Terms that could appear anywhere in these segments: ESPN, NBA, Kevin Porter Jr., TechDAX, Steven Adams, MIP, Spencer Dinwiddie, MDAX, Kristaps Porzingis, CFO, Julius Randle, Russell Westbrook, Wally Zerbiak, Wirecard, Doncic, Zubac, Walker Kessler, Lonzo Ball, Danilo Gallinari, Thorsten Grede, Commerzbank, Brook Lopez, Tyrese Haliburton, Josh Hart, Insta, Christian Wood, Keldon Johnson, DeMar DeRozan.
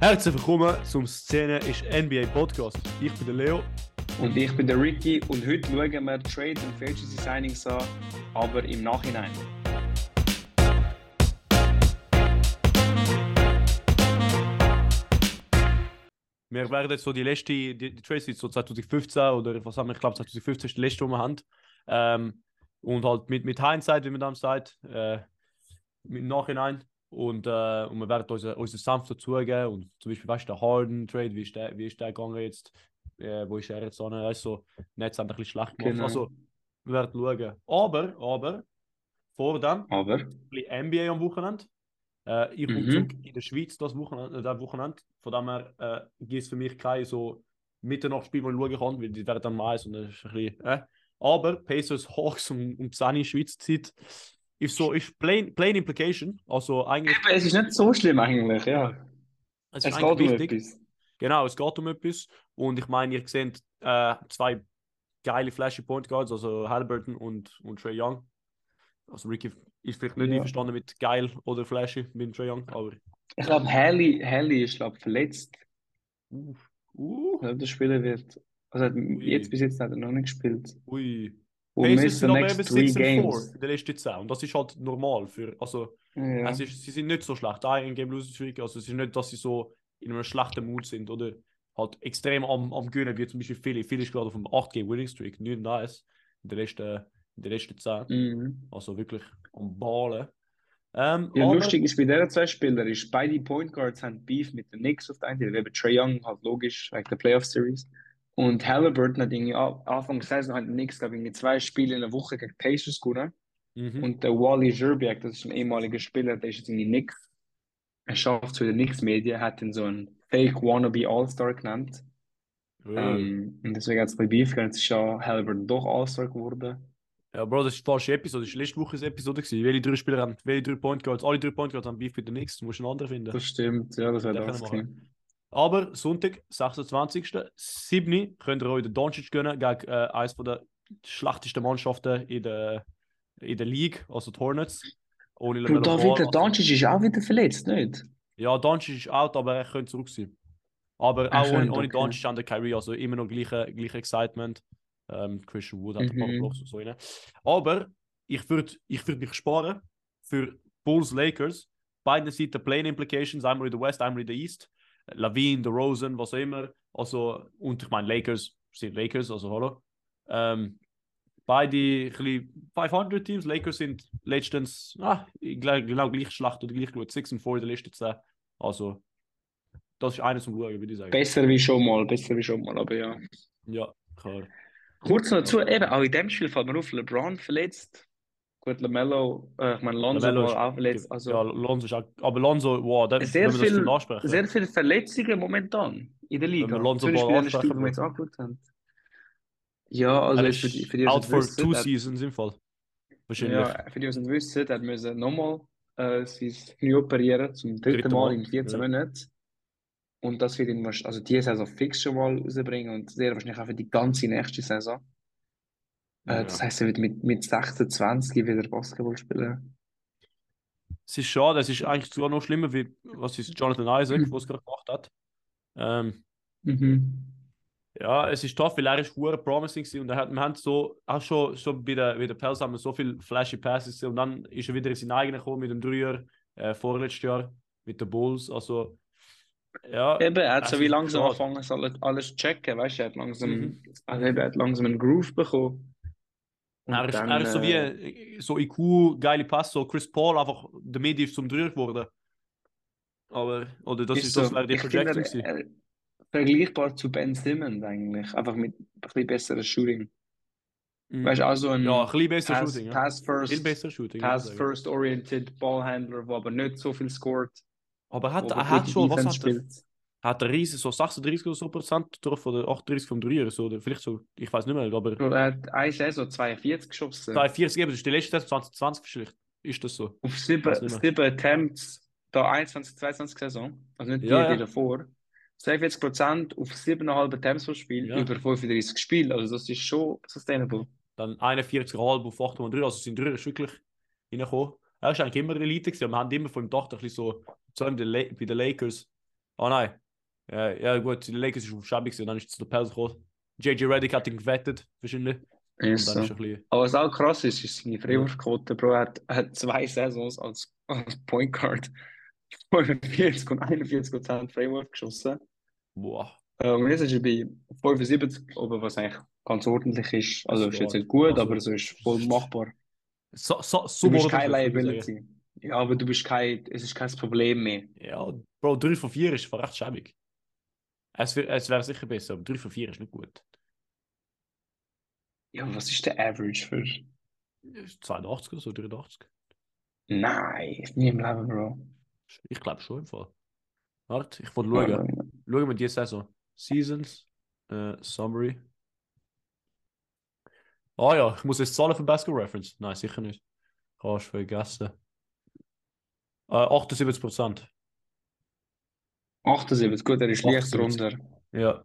Herzlich willkommen zum «Szene ist NBA» Podcast. Ich bin der Leo. Und ich bin der Ricky. Und heute schauen wir Trades und Free-Agency-Signings an, aber im Nachhinein. Wir werden so die Trades so 2015 oder was haben wir, ich glaube 2015 ist die letzte, die wir haben. Und halt mit Hindsight, wie man dann sagt, im Nachhinein. Und wir werden unseren Senf dazugeben. Und zum Beispiel, weißt du, der Harden-Trade, wie ist der gegangen jetzt? Wo ist er jetzt hin? Also, Netz haben ein bisschen schlecht gemacht. Genau. Also, wir werden schauen. Aber, vor dem, ein bisschen NBA am Wochenende. Ich komme zurück in der Schweiz das Wochenende. Von dem her gibt es für mich kein so Mitternachtsspiel, wo ich schauen kann, weil die werden dann Mais und das ist ein bisschen. Aber Pacers Hawks um 10 in Schweizer Zeit. Ist plain implication, also eigentlich... Aber es ist nicht so schlimm eigentlich, ja. Es geht um etwas. Genau, es geht um etwas. Und ich meine, ihr seht zwei geile flashy Point Guards, also Haliburton und Trae Young. Also Ricky ist vielleicht nicht einverstanden mit geil oder flashy mit Trae Young, aber... Ich glaube, Hallie ist verletzt. Ich glaube, das spielen wird. Also hat bis jetzt hat er noch nicht gespielt. Ui. Und Pacers sind aber eben 6-4 in der letzten 10. Und das ist halt normal. Sie sind nicht so schlecht. Ein Game Losing Streak. Also es ist nicht, dass sie so in einem schlechten Mood sind oder halt extrem am Gönnen, wie zum Beispiel Philly. Philly ist gerade auf einem 8-Game Winning Streak. Nicht nice. In der letzten 10. Also wirklich am Ballen. Lustig ist bei diesen zwei Spielern, ist beide Point Guards haben Beef mit den Knicks auf der einen Seite. Eben Trae Young halt logisch, like der Playoff Series. Und Haliburton hat irgendwie Anfang der Saison hat nichts, glaube ich, 2 Spiele in der Woche gegen Pacers gewonnen. Und der Wally Zerbiak, das ist ein ehemaliger Spieler, der ist jetzt irgendwie nichts. Er schafft es für die Knicks-Medien, hat ihn so einen Fake-Wannabe All-Star genannt. Und deswegen hat es bei Beef gegangen, jetzt ist ja Haliburton doch All-Star geworden. Ja, Bro, das ist die falsche Episode, das war letzte Woche eine Episode gewesen. Alle 3 Point Guards haben Beef mit den Knicks, du musst einen anderen finden. Das stimmt, ja, das wäre das gewesen. Aber Sonntag, 26.07. könnt ihr euch den Doncic gönnen gegen eines der schlechtesten Mannschaften in der League, also die Hornets. Und der Doncic ist auch wieder verletzt, nicht? Ja, Doncic ist out, aber er könnte zurück sein. Aber ohne Doncic an der Kyrie, also immer noch gleiche Excitement. Christian Wood hat ein paar Blocks und so rein. Aber ich würd mich sparen für Bulls Lakers. Beide Seiten Play Implications, einmal in der West, einmal in der East. Levine, DeRozan, was auch immer. Also, und ich meine, Lakers sind Lakers, also hallo. Beide ein bisschen 500 Teams. Lakers sind letztens genau gleich schlecht oder gleich gut. 6-4 in der letzten 10. Also, das ist eines zum Schauen, würde ich sagen. Besser wie schon mal, aber ja. Ja, klar. Kurz noch dazu, eben, auch in dem Spiel fällt mir auf, LeBron verletzt. Gut, Lonzo war auch verletzt. Also, ja, Lonzo ist auch... Aber Lonzo, wow, da müssen wir das ansprechen. Sehr viele Verletzungen momentan in der Liga. Lonzo Ball ansprechen. Wenn wir jetzt angeschaut haben. Ja, also... Er für die out for 2 seasons im Fall. Wahrscheinlich. Ja, für die, die es nicht wissen, er musste nochmal sein Knie operieren, zum dritten Mal in 14 Monaten. Und das wird ihn also diese Saison fix schon mal rausbringen und sehr wahrscheinlich auch für die ganze nächste Saison. Das heisst, er wird mit 26 wieder Basketball spielen. Es ist schade, es ist eigentlich sogar noch schlimmer, wie was ist Jonathan Isaac, was gerade gemacht hat. Ja, es ist tough, weil er ist verdammt promising gewesen und wir haben so, auch schon bei der Pels haben wir so viele flashy Passes gesehen und dann ist er wieder in seinen eigenen gekommen mit dem 3er vorletztes Jahr mit den Bulls, also ja, eben, er hat so wie langsam angefangen, alles zu checken, weißt du, er hat langsam einen Groove bekommen. Und er ist so wie so IQ, geile Pass, so Chris Paul einfach der Medi ist zum Drüher geworden. Aber, oder das ist so, das war die Projection. Vergleichbar zu Ben Simmons eigentlich, einfach mit ein bisschen besseres Shooting. Weißt du, also ein bisschen besseres Shooting. Pass-first oriented Ballhandler, der aber nicht so viel scored. Aber er hat schon, was hat er? Hat er riesen, so 36% oder so getroffen oder 38% vom Dreier, so, oder vielleicht so, ich weiß nicht mehr, aber... Er hat eine Saison 42 geschossen. 42, eben, das ist die letzte Saison, 2020 vielleicht, ist das so. Auf 7 Attempts, da 21, 22 Saison, also nicht die davor. 42% auf 7,5 Attempts pro Spiel, über 35 Spiele, also das ist schon sustainable. Dann 41,5 auf 8,3, also sein Dreier ist wirklich reingekommen. Er ist eigentlich immer Elite gewesen, wir haben immer von ihm gedacht, ein bisschen so, vor allem bei den Lakers. Oh nein, ja gut, die Lakers ist auf Schabi gewesen, dann ist es zu den Pels gekommen. JJ Redick hat ihn gewettet, wahrscheinlich. Yes, so. Aber was auch krass ist, ist seine Freiwurfquote, Bro. Er hat 2 Saisons als Point Guard 45 und 41% Freiwurf geschossen. Boah. Und jetzt ist er bei 75, aber was eigentlich ganz ordentlich ist. Also ist jetzt nicht gut, aber so ist voll machbar. So du bist keine Liability. Ja, aber du bist es ist kein Problem mehr. Ja, Bro, 3 von 4 ist recht schäbig. Es wäre sicher besser, aber 3 von 4 ist nicht gut. Ja, was ist der Average für? 82 oder so, 83? Nein, nie im Leben, Bro. Ich glaube schon im Fall. Warte, ich wollte schauen. Schauen wir die Saison. Seasons, Summary. Ah ja, ich muss jetzt zahlen für Basketball Reference. Nein, sicher nicht. Kannst vergessen. 78%. 78, gut, er ist leicht drunter. Ja.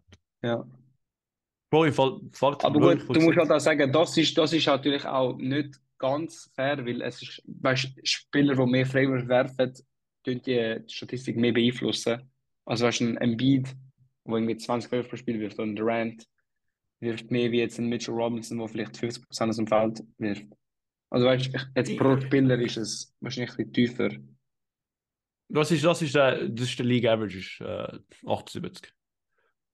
Bro, im Fall, aber gut, du musst halt auch sagen, das ist natürlich auch nicht ganz fair, weil es ist, weißt, Spieler, die mehr Freiwürfe werfen, können die Statistik mehr beeinflussen. Also weißt, ein Embiid, der irgendwie 20 Würfe pro Spiel wirft, und Durant wirft mehr wie jetzt ein Mitchell Robinson, der vielleicht 50% aus dem Feld wirft. Also weißt, jetzt pro Spieler ist es wahrscheinlich ein bisschen tiefer. Das ist der League Average, ist 78.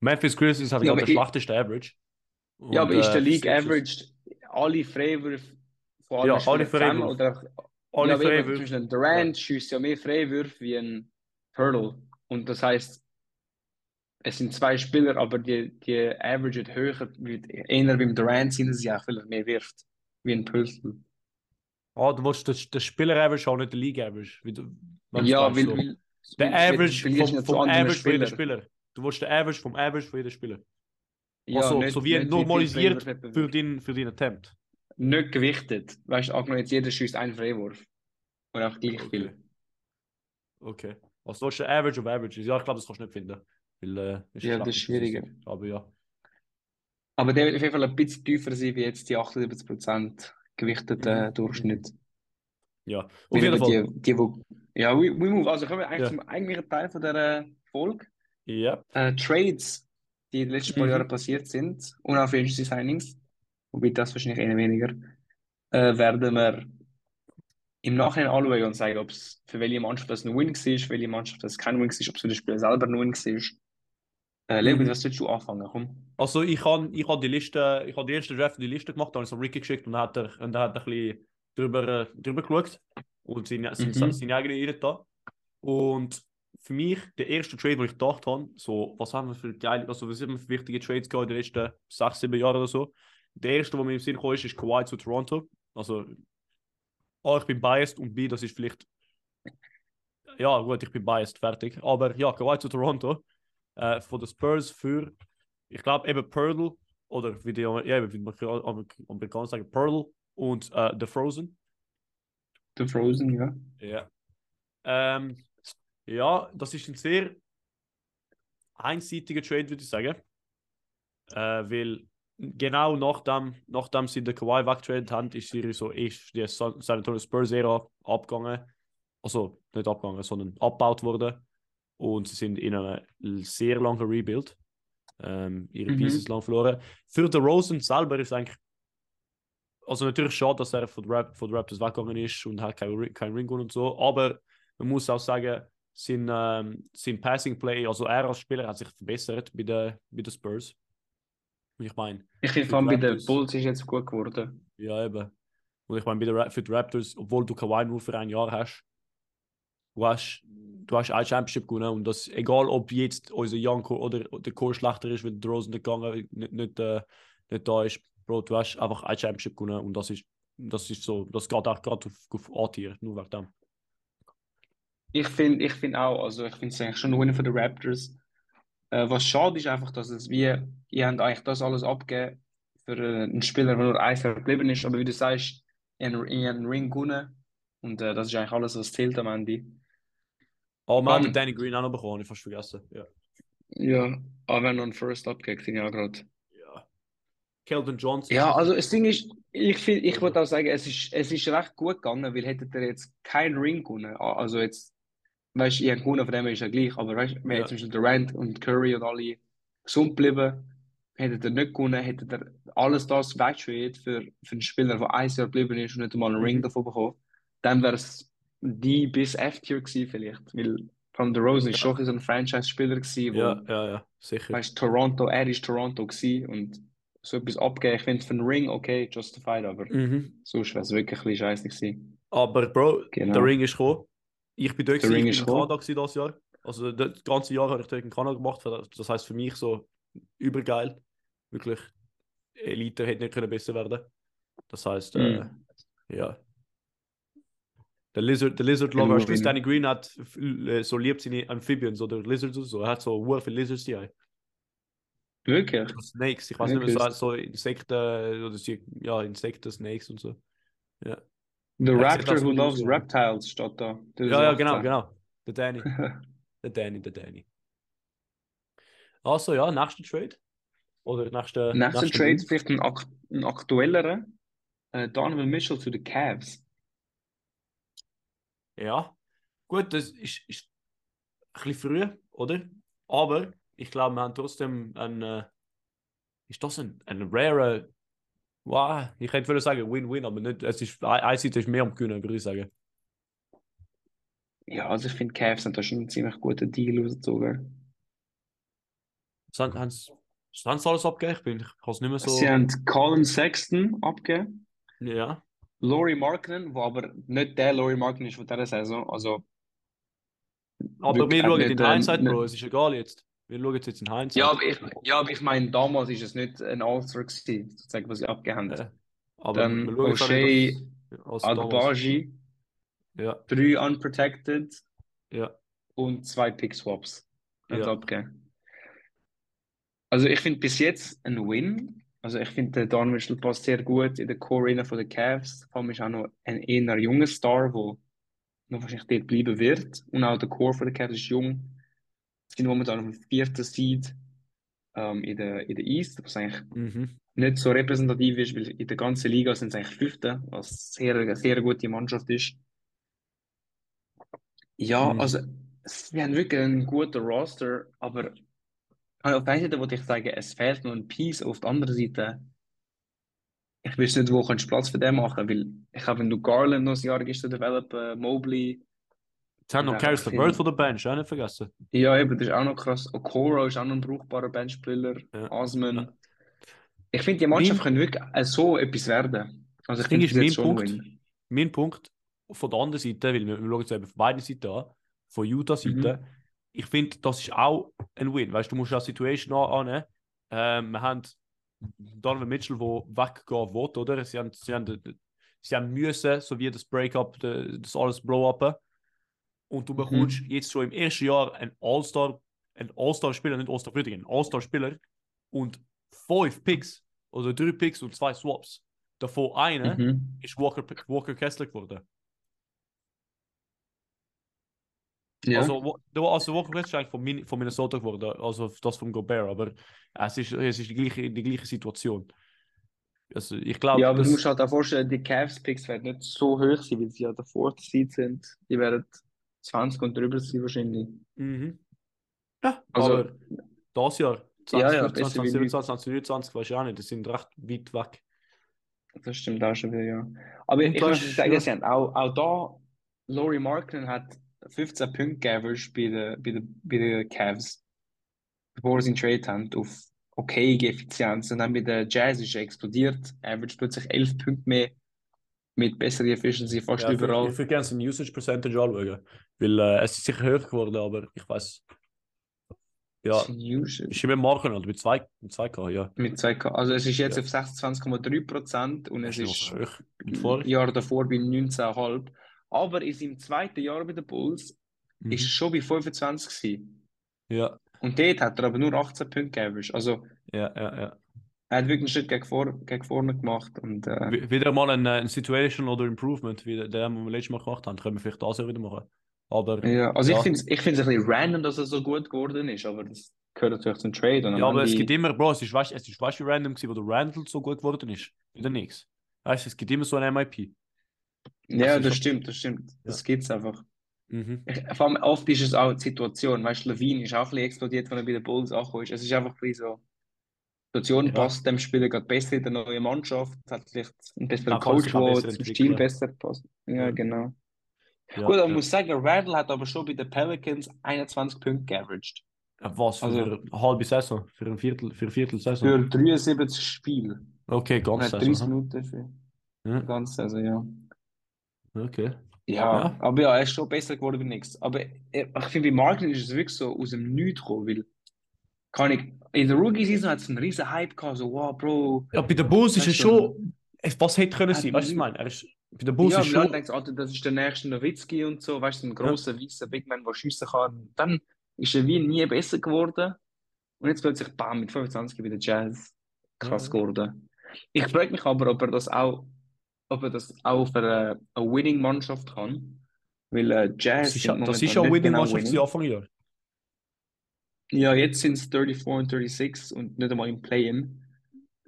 Memphis Grizzlies habe ich auch der schlechteste Average. Und, ja, aber ist der League Average alle Freiwürfe von allen Spielern zusammen? Oder alle Freiwürfe. Zum Beispiel Durant schießt ja mehr Freiwürfe wie ein Hurdle. Und das heisst, es sind 2 Spieler, aber die Average wird höher. Einer beim Durant sind sie auch vielleicht mehr wirft wie ein Pölzl. Ah, du willst den Spieler-Average auch nicht den League-Average. Ja, weil der Average vom Average für jeden Spieler. Du willst den Average vom Average von jedem Spieler. Ja, also, nicht, so wie nicht normalisiert für deinen Attempt. Nicht gewichtet. Weißt du, angenommen, jetzt jeder schießt einen Freiwurf. Und auch gleich viel. Okay. Also, du willst den Average auf Average. Ja, ich glaube, das kannst du nicht finden. Weil, das ist schwieriger. Aber ja. Aber der wird auf jeden Fall ein bisschen tiefer sein, wie jetzt die 78% gewichteten Durchschnitt. Ja, auf jeden Fall. Ja, we move. Also, kommen wir eigentlich zum eigentlichen Teil von dieser Folge. Yep. Trades, die in den letzten paar Jahren passiert sind, und auch Free Agency Signings, wobei das wahrscheinlich eher weniger, werden wir im Nachhinein anschauen und sagen, ob es für welche Mannschaft das ein Win war, für welche Mannschaft das kein Win war, ob es für den Spieler selber ein Win war. Leo, was willst du anfangen? Komm. Also ich habe die erste Draft in die Liste gemacht, dann habe ich es an Ricky geschickt und dann hat er ein bisschen drüber geschaut und seine eigene Idee da. Und für mich der erste Trade, wo ich gedacht habe, so, was haben wir für wichtige Trades gehabt in den letzten 6-7 Jahren oder so. Der erste, der mir im Sinn kam, ist Kawhi zu Toronto. Also, A, ich bin biased und B, das ist vielleicht. Ja, gut, ich bin biased, fertig. Aber ja, Kawhi zu Toronto von den Spurs für, ich glaube, eben Purtle oder wie man Amerikaner sagen, Purtle und The Frozen. The Frozen, ja. Ja. Ja, das ist ein sehr einseitiger Trade, würde ich sagen. Weil genau nachdem sie den Kawhi weggetradet haben, ist die San Antonio Spurs-Ära abgegangen. Also nicht abgegangen, sondern abgebaut worden. Und sie sind in einem sehr langen Rebuild. Ihre Pieces lang verloren. Für den Rosen selber ist es eigentlich. Also natürlich schade, dass er von der Raptors weggegangen ist und hat keinen Ring und so. Aber man muss auch sagen, sein Passing Play, also er als Spieler hat sich verbessert bei den Spurs. Ich meine, ich finde, bei den Bulls ist jetzt gut geworden. Ja, eben. Und ich meine, für die Raptors, obwohl du Kawhi nur für ein Jahr hast, du hast ein Championship gewonnen. Und das, egal ob jetzt unser Young Core oder der Core schlechter ist, wenn der Rosen nicht gegangen, nicht da ist, Bro, du hast einfach ein Championship gewonnen. Und das ist so, das geht auch gerade auf A-Tier, nur wegen dem. Ich finde es eigentlich schon ohne von den Raptors. Was schade ist einfach, dass es ihr habt eigentlich das alles abgegeben für einen Spieler, der nur 1 Jahr geblieben ist, aber wie du sagst, in einen Ring gewonnen. Und das ist eigentlich alles, was zählt am Ende. Oh man, Danny Green auch noch bekommen, ich fast vergessen. Ja, aber wenn noch ein First abgegeben, finde ich auch gerade. Ja. Keldon Johnson. Ja, also das Ding ist, ich würde auch sagen, es ist recht gut gegangen, weil hätte er jetzt keinen Ring gewonnen, also jetzt, weißt du, ich habe gewonnen, von dem ist ja gleich, aber weißt du, wir hätten zwischen Durant und Curry und alle gesund geblieben, hätte er nicht gewonnen, hätte er alles das weggeschwächt für einen Spieler, der ein Jahr geblieben ist und nicht einmal einen Ring davon bekommen, dann wäre es die bis F-Tier gewesen vielleicht, weil Tom DeRozan ist schon so ein Franchise-Spieler gewesen, ja, sicher. Weißt, Toronto, er ist Toronto gewesen und so etwas abgeben, ich finde für einen Ring okay, justified, aber sonst wäre es wirklich ein bisschen scheissig gewesen. Aber Bro, genau. Der Ring ist gekommen. Ich bin dort in Kanada dieses Jahr. Also das ganze Jahr habe ich dort in Kanada gemacht, das heisst für mich so übergeil. Wirklich, Elite hätte nicht besser werden können. Das heisst, ja. Der Lizard Lover, ich weiß, Danny Green hat so liebt seine Amphibians oder Lizards und so. Er hat so sehr viele Lizards die. Wirklich? Snakes, ich weiß nicht, was heißt, so Insekten oder Insekten, Snakes und so. Ja. The Raptor who loves reptiles steht da. Ja, genau. Der Danny. Also ja, nächster Trade? Oder nächster Trade ist vielleicht ein aktuellerer. Donovan Mitchell zu den Cavs. Ja, gut, das ist ein bisschen früh, oder? Aber ich glaube, wir haben trotzdem ein rarer. Wow, ich hätte sagen Win-Win, aber nicht. Es ist eine Seite ist mehr am Gewinnen, würde ich sagen. Ja, also ich finde, Cavs haben da schon einen ziemlich guten Deal rausgezogen. Haben sie alles abgegeben? Ich kann es nicht mehr so. Sie haben Colin Sexton abgegeben. Ja. Lauri Markkanen, der aber nicht der Lauri Markkanen ist von dieser Saison. Also, aber wir schauen in Hindsight, Bro, es ist egal jetzt. Wir schauen jetzt in Hindsight. Ja, aber ich meine, damals war es nicht ein All-Star gewesen, sozusagen, was sie abgegeben haben. Aber dann O'Shea, Agbaji, 3 Unprotected und 2 Pick-Swaps. Abgegeben. Also ich finde bis jetzt ein Win. Also ich finde, der Donovan Mitchell passt sehr gut in der Core-Arena von den Cavs. Vor allem ist auch noch ein eher junger Star, der noch wahrscheinlich dort bleiben wird. Und auch der Core von den Cavs ist jung. Sie sind momentan auf dem 4. Seed in der East, was eigentlich nicht so repräsentativ ist, weil in der ganzen Liga sind es eigentlich 5, was eine sehr gute Mannschaft ist. Ja, also sie haben wirklich einen guten Roster, aber auf der einen Seite würde ich sagen, es fehlt noch ein Piece, auf der anderen Seite ich weiß nicht, wo kannst du Platz für den machen, weil ich glaube, wenn du Garland noch ein Jahr developen, Mobley. Jetzt haben noch Caris LeVert von der Bench, auch nicht vergessen. Ja, eben, das ist auch noch krass. Okoro ist auch noch ein brauchbarer Benchspieler. Ja. Osman. Ja. Ich finde, die Mannschaft kann wirklich so etwas werden. Also ich finde, das ist mein Punkt von der anderen Seite, weil wir schauen jetzt eben von beiden Seiten an, von Utah-Seite. Ich finde, das ist auch ein Win. Weißt du, musst auch die Situation annehmen. Wir haben Donovan Mitchell, der weggehen will, oder? Sie haben müssen, so wie das Breakup, das alles blow-upen. Und du bekommst jetzt schon im ersten Jahr einen All-Star-Spieler und 5 Picks, also 3 Picks und 2 Swaps. Davon einer ist Walker Kessler geworden. Ja. Also Walker Kessler ist eigentlich von Minnesota geworden, also das von Gobert, aber es ist die gleiche Situation. Also ich glaube, ja, aber du musst halt auch vorstellen, die Cavs-Picks werden nicht so hoch sein, weil sie ja davor sind. Die werden 20 und drüber sind wahrscheinlich. Ja, also, aber das Jahr, 2027, weiß ich auch nicht, das sind recht weit weg. Das stimmt auch schon wieder, ja. Aber und ich muss sagen, sie haben auch da, Lauri Markkanen hat 15 Punkte average bei den Cavs, bevor sie in Trade haben, auf okay Effizienz. Und dann bei den Jazz ist er explodiert, average plötzlich 11 Punkte mehr. Mit besserer Efficiency fast überall. Ich würde gerne den Usage Percentage anschauen, weil es ist sicher höher geworden, aber ich weiß. Ja, ist immer Marken oder mit 2K, ja. Mit 2K, also es ist jetzt auf 26,3% und es ist ein Jahr davor bei 19,5%. Aber in seinem zweiten Jahr bei den Bulls ist es schon bei 25 gewesen. Ja. Und dort hat er aber nur 18 Punkte average, also... Ja. Er hat wirklich einen Schritt gegen vorne gemacht. Und, wieder mal ein Situation oder Improvement, wie der, den wir letztes Mal gemacht haben. Können wir vielleicht das ja wieder machen. Aber, ich finde es ein bisschen random, dass er so gut geworden ist. Aber das gehört natürlich zum Trade. Und ja, aber es gibt immer, Bro, es ist weißt du, random gewesen, wo der Randall so gut geworden ist. Wieder nichts. Weißt du, es gibt immer so ein MIP. Ja, das stimmt. Ja. Das gibt es einfach. Mhm. Vor allem oft ist es auch die Situation. Weißt du, Levine ist auch ein bisschen explodiert, wenn er bei den Bulls angekommen ist. Es ist einfach ein so, die Situation passt dem Spieler gerade besser in der neuen Mannschaft. Es hat vielleicht einen besseren Coach, der zum Stil besser passt. Ja, genau. Ja, gut, man muss sagen, Randall hat aber schon bei den Pelicans 21 Punkte geaveraged. Was für eine halbe Saison? Für ein Viertelsaison? Für 73 Spiele. Okay, ganz Saison. 30 Minuten für ganz Saison, ja. Okay. Ja, aber ja, er ist schon besser geworden wie nichts. Aber ich finde, bei Markkanen ist es wirklich so aus dem Nichts gekommen, weil in der Rookie-Season hat es einen riesen Hype gehabt, so wow, Bro. Ja, bei den Bulls ist es schon, was hätte können sein, weißt du, ich meine, er ist... Bei den Bulls ist schon... Ja, denkst du, Alter, das ist der nächste Nowitzki und so, weißt du, ein grosser, weißer Big Man, der schiessen kann. Dann ist er wie nie besser geworden. Und jetzt plötzlich, bam, mit 25 wieder Jazz. Krass geworden. Ich frage mich aber, ob er das auch für eine Winning-Mannschaft kann. Weil Jazz... Das ist ja eine Winning-Mannschaft seit Anfang Jahr. Ja, jetzt sind es 34 und 36 und nicht einmal im Play-In.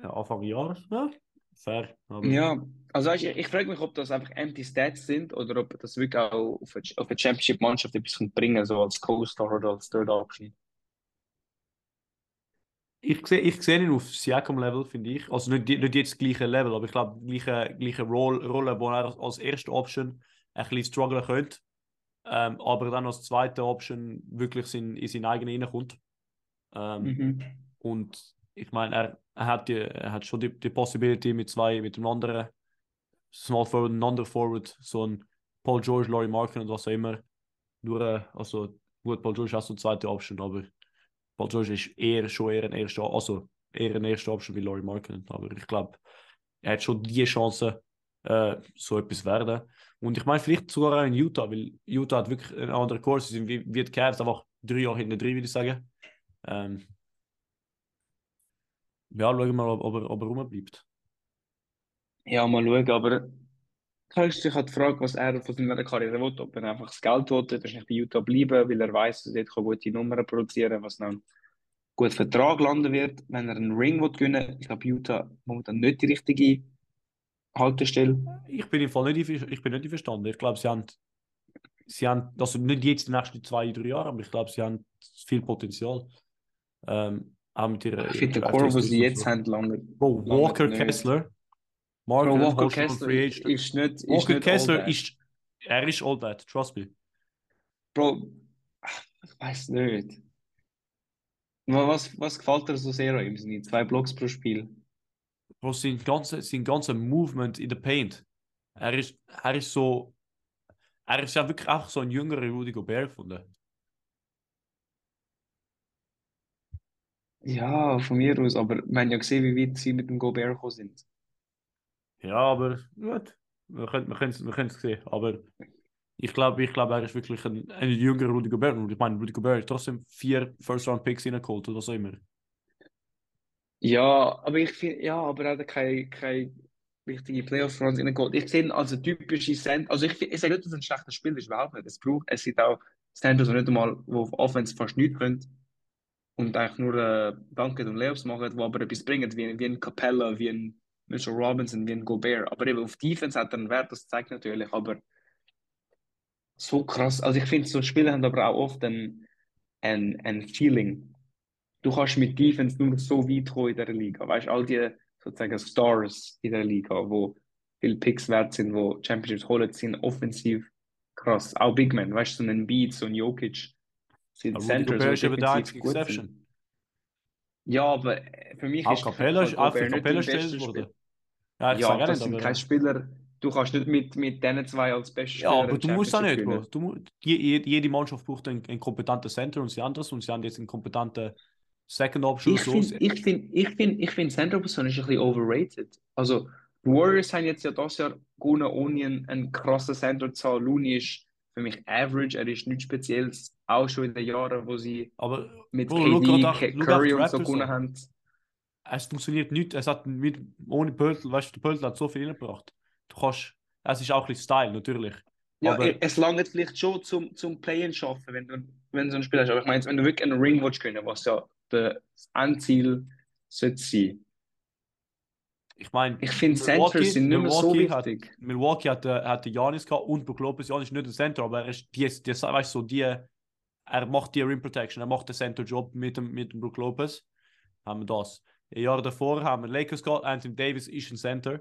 Ja, Anfang Jahr, ja. Fair. Aber... Ja, also weißt, ich frage mich, ob das einfach empty Stats sind oder ob das wirklich auch auf eine Championship-Mannschaft etwas bringen kann, so als Co-Star oder als Third Option. Ich sehe ihn auf Siakam-Level, finde ich. Also nicht jetzt das gleiche Level, aber ich glaube, gleiche Rolle, wo er als erste Option ein bisschen strugglen könnte, aber dann als zweite Option wirklich in seinen eigenen reinkommt. Und ich meine, er hat schon die Possibility mit dem anderen Small Forward und Under Forward, so ein Paul George, Lauri Markkanen und was auch immer. Also gut, Paul George ist so eine zweite Option, aber Paul George ist eher eine erste Option wie Lauri Markkanen. Aber ich glaube, er hat schon die Chance, so etwas zu werden. Und ich meine, vielleicht sogar auch in Utah, weil Utah hat wirklich einen anderen Kurs. Sie sind wie die Cavs, einfach 3 Jahre hinten drin, würde ich sagen. Ja, schauen wir mal, ob er rumbleibt. Ja, mal schauen, aber kannst du dich halt fragen, was er von seiner Karriere will. Ob er einfach das Geld will, er ist nicht bei Utah bleiben, weil er weiss, dass er gute Nummern produzieren kann, was dann einen guten Vertrag landen wird. Wenn er einen Ring will gewinnen, ich glaube, Utah momentan nicht die richtige Haltestelle. Ich bin im Fall nicht verstanden. Ich glaube, sie haben, also nicht jetzt die nächsten 2-3 Jahre, aber ich glaube, sie haben viel Potenzial. Ich finde den Core, den sie jetzt haben, lange. Bro, Walker Kessler. Walker Kessler ist nicht. Walker Kessler ist. Er ist all that, trust me. Bro, ich weiß nicht. Was gefällt dir so sehr an ihm? Sind 2 Blocks pro Spiel? Bro, sein ganzer Movement in the Paint. Er ist so. Er ist ja wirklich auch so ein jüngerer Rudy Gobert gefunden. Ja, von mir aus, aber wir haben ja gesehen, wie weit sie mit dem Gobert gekommen sind. Ja, aber gut, wir können es sehen. Aber ich glaube, er ist wirklich ein jüngerer Rudy Gobert. Und ich meine, Rudy Gobert hat trotzdem 4 First-Round-Picks reingeholt oder was auch immer. Ja, aber ich finde, aber er hat keine richtige Playoff-Runs reingeholt. Ich sehe ihn als ein typischer Center. Also ich sage nicht, dass er ein schlechter Spieler ist, überhaupt nicht. Es sind auch Centers, die nicht einmal, die auf Offense fast nichts können. Und eigentlich nur Duncan und Layups machen, die aber etwas bringen, wie ein Capella, wie ein Mitchell Robinson, wie ein Gobert. Aber eben auf Defense hat er einen Wert, das zeigt natürlich, aber so krass. Also ich finde, so Spieler haben aber auch oft ein Feeling. Du kannst mit Defense nur so weit kommen in dieser Liga. Weißt du, all die sozusagen Stars in der Liga, die viele Picks wert sind, die Championships holen, sind offensiv krass. Auch Big Men, weißt du, so ein Embiid, so ein Jokic. Sind Centers über die einzige Exception. Ja, aber für mich auch ist Capella ist auch für Capella stellen wurde. Ja, das sind keine Spieler. Du kannst nicht mit diesen zwei als beste Spieler. Ja, aber du musst auch nicht, Bro. Jede Mannschaft braucht einen kompetenten Center und sie anders und sie haben jetzt einen kompetenten Second Option. Ich finde Center-Position ist ein bisschen overrated. Also die Warriors haben jetzt ja das Jahr ohne einen krassen Center zu haben. Looney ist für mich average, er ist nichts Spezielles. Auch schon in den Jahren, wo sie mit KD, Curry und so gewonnen haben. Es funktioniert nicht. Es hat ohne Pöltl, weißt du, Pöltl hat so viel reingebracht. Es ist auch ein bisschen Style, natürlich. Ja, aber es langt vielleicht schon zum Play-In schaffen, wenn du so ein Spiel hast. Aber ich meine, wenn du wirklich einen Ring willst gewinnen, was ja das Endziel sollte sein. Ich meine, ich finde Centers sind nicht mehr so wichtig. Milwaukee hatte Giannis gehabt und Brook Lopez. Giannis ist nicht ein Center, aber er ist er macht die Rim Protection, er macht den Center-Job mit dem Brook Lopez. Haben wir das. Ein Jahr davor haben wir Lakers gehabt, Anthony Davis ist ein Center.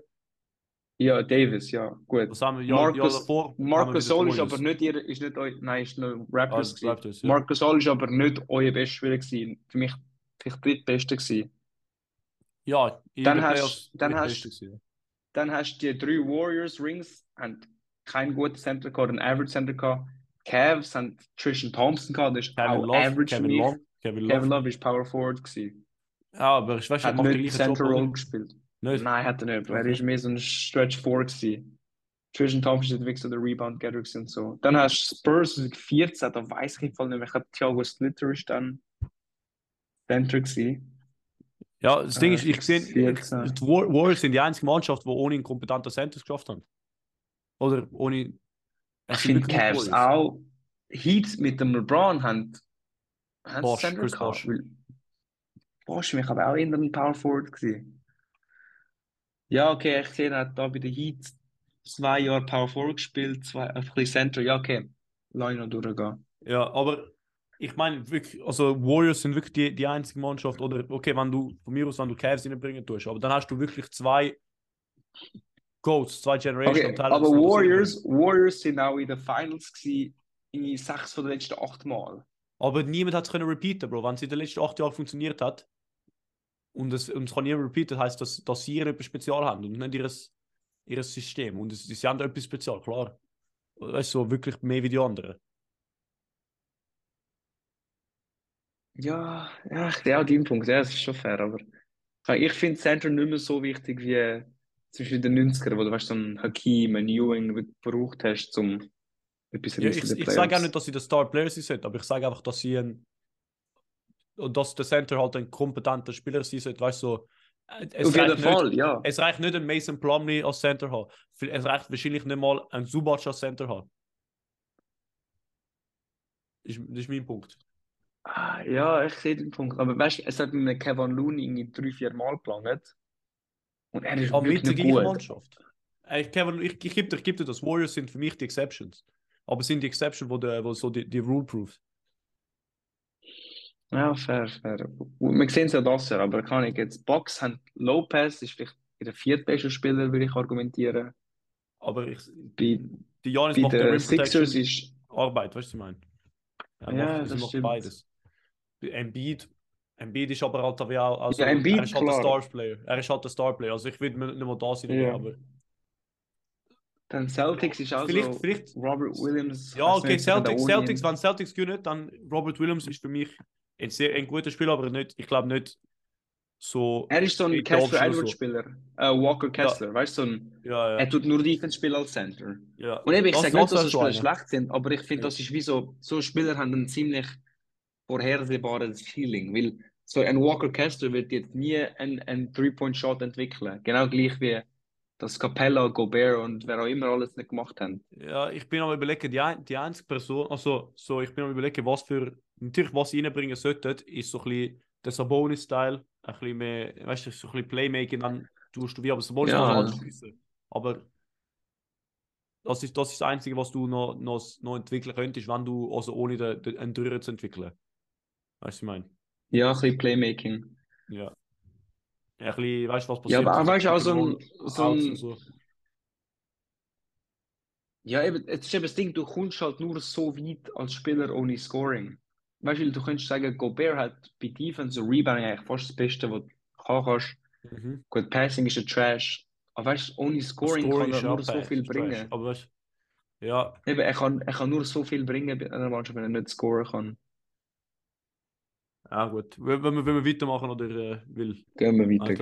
Ja, Davis, ja, gut. Was haben wir Jahr davor? Marc Gasol ist aber nicht Raptors. Raptors ja. Marc Gasol ist aber nicht euer bester Spieler gewesen. Für mich vielleicht drittbeste gewesen. Ja, dann hast die drei Warriors Rings und kein guter Center gehabt, ein Average Center gehabt. Cavs und Tristan Thompson gehabt, das ist Kevin auch Love, Average Kevin Love. Kevin Love ist Power Forward gewesen. Ah, aber ich weiß, er hat nicht Center Role gespielt. Nein, hat er nicht. Er ist mehr so ein Stretch 4 gewesen. Tristan Thompson ist wirklich so der Rebound-Getter und so. Dann hast du Spurs 2014, da weiß ich voll nicht mehr. Ich glaube, Thiago Splitter ist dann Center gewesen. Ja, das Ding ist, ich sehe, die Warriors sind die einzige Mannschaft, die ohne kompetenten Center geschafft haben. Oder ohne... Ich finde Cavs auch. Heat mit dem LeBron haben Bosch, Center Chris gehabt. Bosch, mich aber auch in dem Power Forward gesehen. Ja, okay, ich sehe, er hat da bei den Heat 2 Jahre Power Forward gespielt, 2 ein bisschen Center. Ja, okay, lass ihn noch durchgehen. Ja, aber... Ich meine, wirklich, also Warriors sind wirklich die einzige Mannschaft, oder okay, wenn du von mir aus, wenn du Cavs reinbringen tust, aber dann hast du wirklich 2 Goals, 2 Generations. Okay, aber Warriors sind auch in den Finals gewesen, in 6 von den letzten 8 Mal. Aber niemand hat es können repeaten, Bro. Wenn es in den letzten 8 Jahren funktioniert hat und es kann niemand repeaten, heisst das, dass sie etwas Spezial haben und nicht ihr System. Und sie haben etwas Spezial, klar. Weißt du, wirklich mehr wie die anderen. Ja, ich sehe auch deinen Punkt, ja, das ist schon fair, aber ich finde Center nicht mehr so wichtig wie zwischen den 90ern, wo du weißt, so einen Hakim, einen Ewing gebraucht hast, um etwas zu machen. Ich sage auch nicht, dass sie der Star-Player sind, aber ich sage einfach, dass sie dass der Center halt ein kompetenter Spieler sein sollte, weißt du, so. Auf jeden Fall, nicht, ja. Es reicht nicht, einen Mason Plumlee als Center haben. Es reicht wahrscheinlich nicht mal, einen Zubac als Center haben. Das ist mein Punkt. Ja, ich sehe den Punkt. Aber weißt du, es hat mit Kevin Looney in 3-4 Mal gelangt. Und er ist wirklich nicht gut. Mannschaft. Ich gebe dir das. Warriors sind für mich die Exceptions. Aber es sind die Exceptions, wo so die Rule proof. Ja, fair. Wir sehen es ja das Jahr, aber kann ich jetzt. Box haben Lopez, ist vielleicht der 4. beste Spieler, würde ich argumentieren. Aber die Giannis macht der Sixers ist Arbeit, weißt du, was ich meine? Ja, das macht beides. Embiid ist aber halt auch, also ja, Embiid, er ist halt ein Star-Player. Also ich würde nicht mehr da sein, ja. Aber... Dann Celtics ist auch vielleicht Robert Williams... Ja, okay, Celtics, wenn Celtics gewinnen, dann Robert Williams ist für mich ein guter Spieler, aber nicht, ich glaube nicht so... Er ist so ein Kessler-Edwards-Spieler, Walker Kessler, ja. Weißt du? So ja. Er tut nur Defense spielen als Center. Ja. Und eben, ich sage nicht, dass die Spieler schlecht sind, aber ich finde, das ist wie so Spieler haben einen ziemlich... vorhersehbares Feeling, weil so ein Walker Kessler wird jetzt nie einen 3-Point-Shot entwickeln. Genau gleich wie das Capella, Gobert und wer auch immer alles nicht gemacht haben. Ja, ich bin am überlegen, die einzige Person, also so, ich bin am überlegen, was sie reinbringen sollten, ist so ein bisschen der Sabonis-Style, ein bisschen mehr, weißt du, so ein bisschen Playmaking, dann tust du wie, aber Sabonis kannst du anschliessen. Aber das ist das Einzige, was du noch entwickeln könntest, wenn du, also ohne einen Dreier zu entwickeln. Weißt du, was ich meine? Ja, ein bisschen Playmaking. Ja. Ein bisschen, weißt du, was passiert? Ja, aber weißt du auch so ein. Ja, eben, jetzt ist eben das Ding, du kommst halt nur so weit als Spieler ohne Scoring. Weißt du, du könntest sagen, Gobert hat bei Defense und Rebounding eigentlich fast das Beste, was du kannst. Mhm. Gut, Passing ist ein Trash. Aber weißt du, ohne Scoring kann er nur so viel bringen. Aber weißt du, ja. Eben, er kann nur so viel bringen bei einer Mannschaft, wenn er nicht scoren kann. Ja, gut. Wenn wir weitermachen oder will. Gehen wir weiter.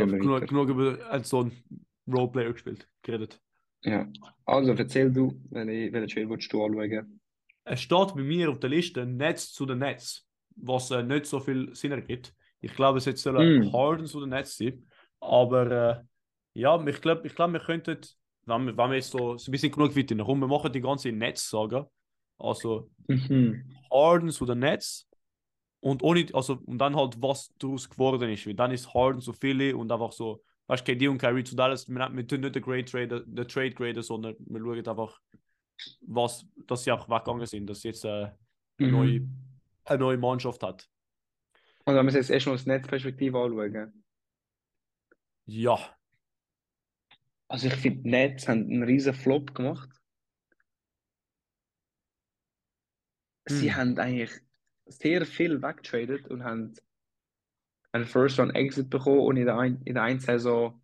Genug über einen so einen Roleplayer geredet. Ja. Also, erzähl du, welchen Spiel willst du anschauen? Es steht bei mir auf der Liste Netz zu den Netz, was nicht so viel Sinn ergibt. Ich glaube, es jetzt sollen Harden zu den Netz sein. Aber ja, ich glaube, wir könnten, wenn wir jetzt so ein bisschen genug weiter kommen, wir machen die ganze Netz-Saga. Also Harden zu den Netz. Und ohne, also, und dann halt, was daraus geworden ist. Weil dann ist Harden zu Philly und einfach so, weißt du, KD und Kyrie zu Dallas, wir tun nicht den Trade Grader, sondern wir schauen einfach, was, dass sie auch weggegangen sind, dass jetzt eine neue Mannschaft hat. Und dann müssen wir jetzt erstmal aus Netzperspektive anschauen. Ja. Also ich finde, die Nets haben einen riesen Flop gemacht. Sie haben eigentlich sehr viel weggetradet und haben einen First-Round-Exit bekommen und in der einen Saison,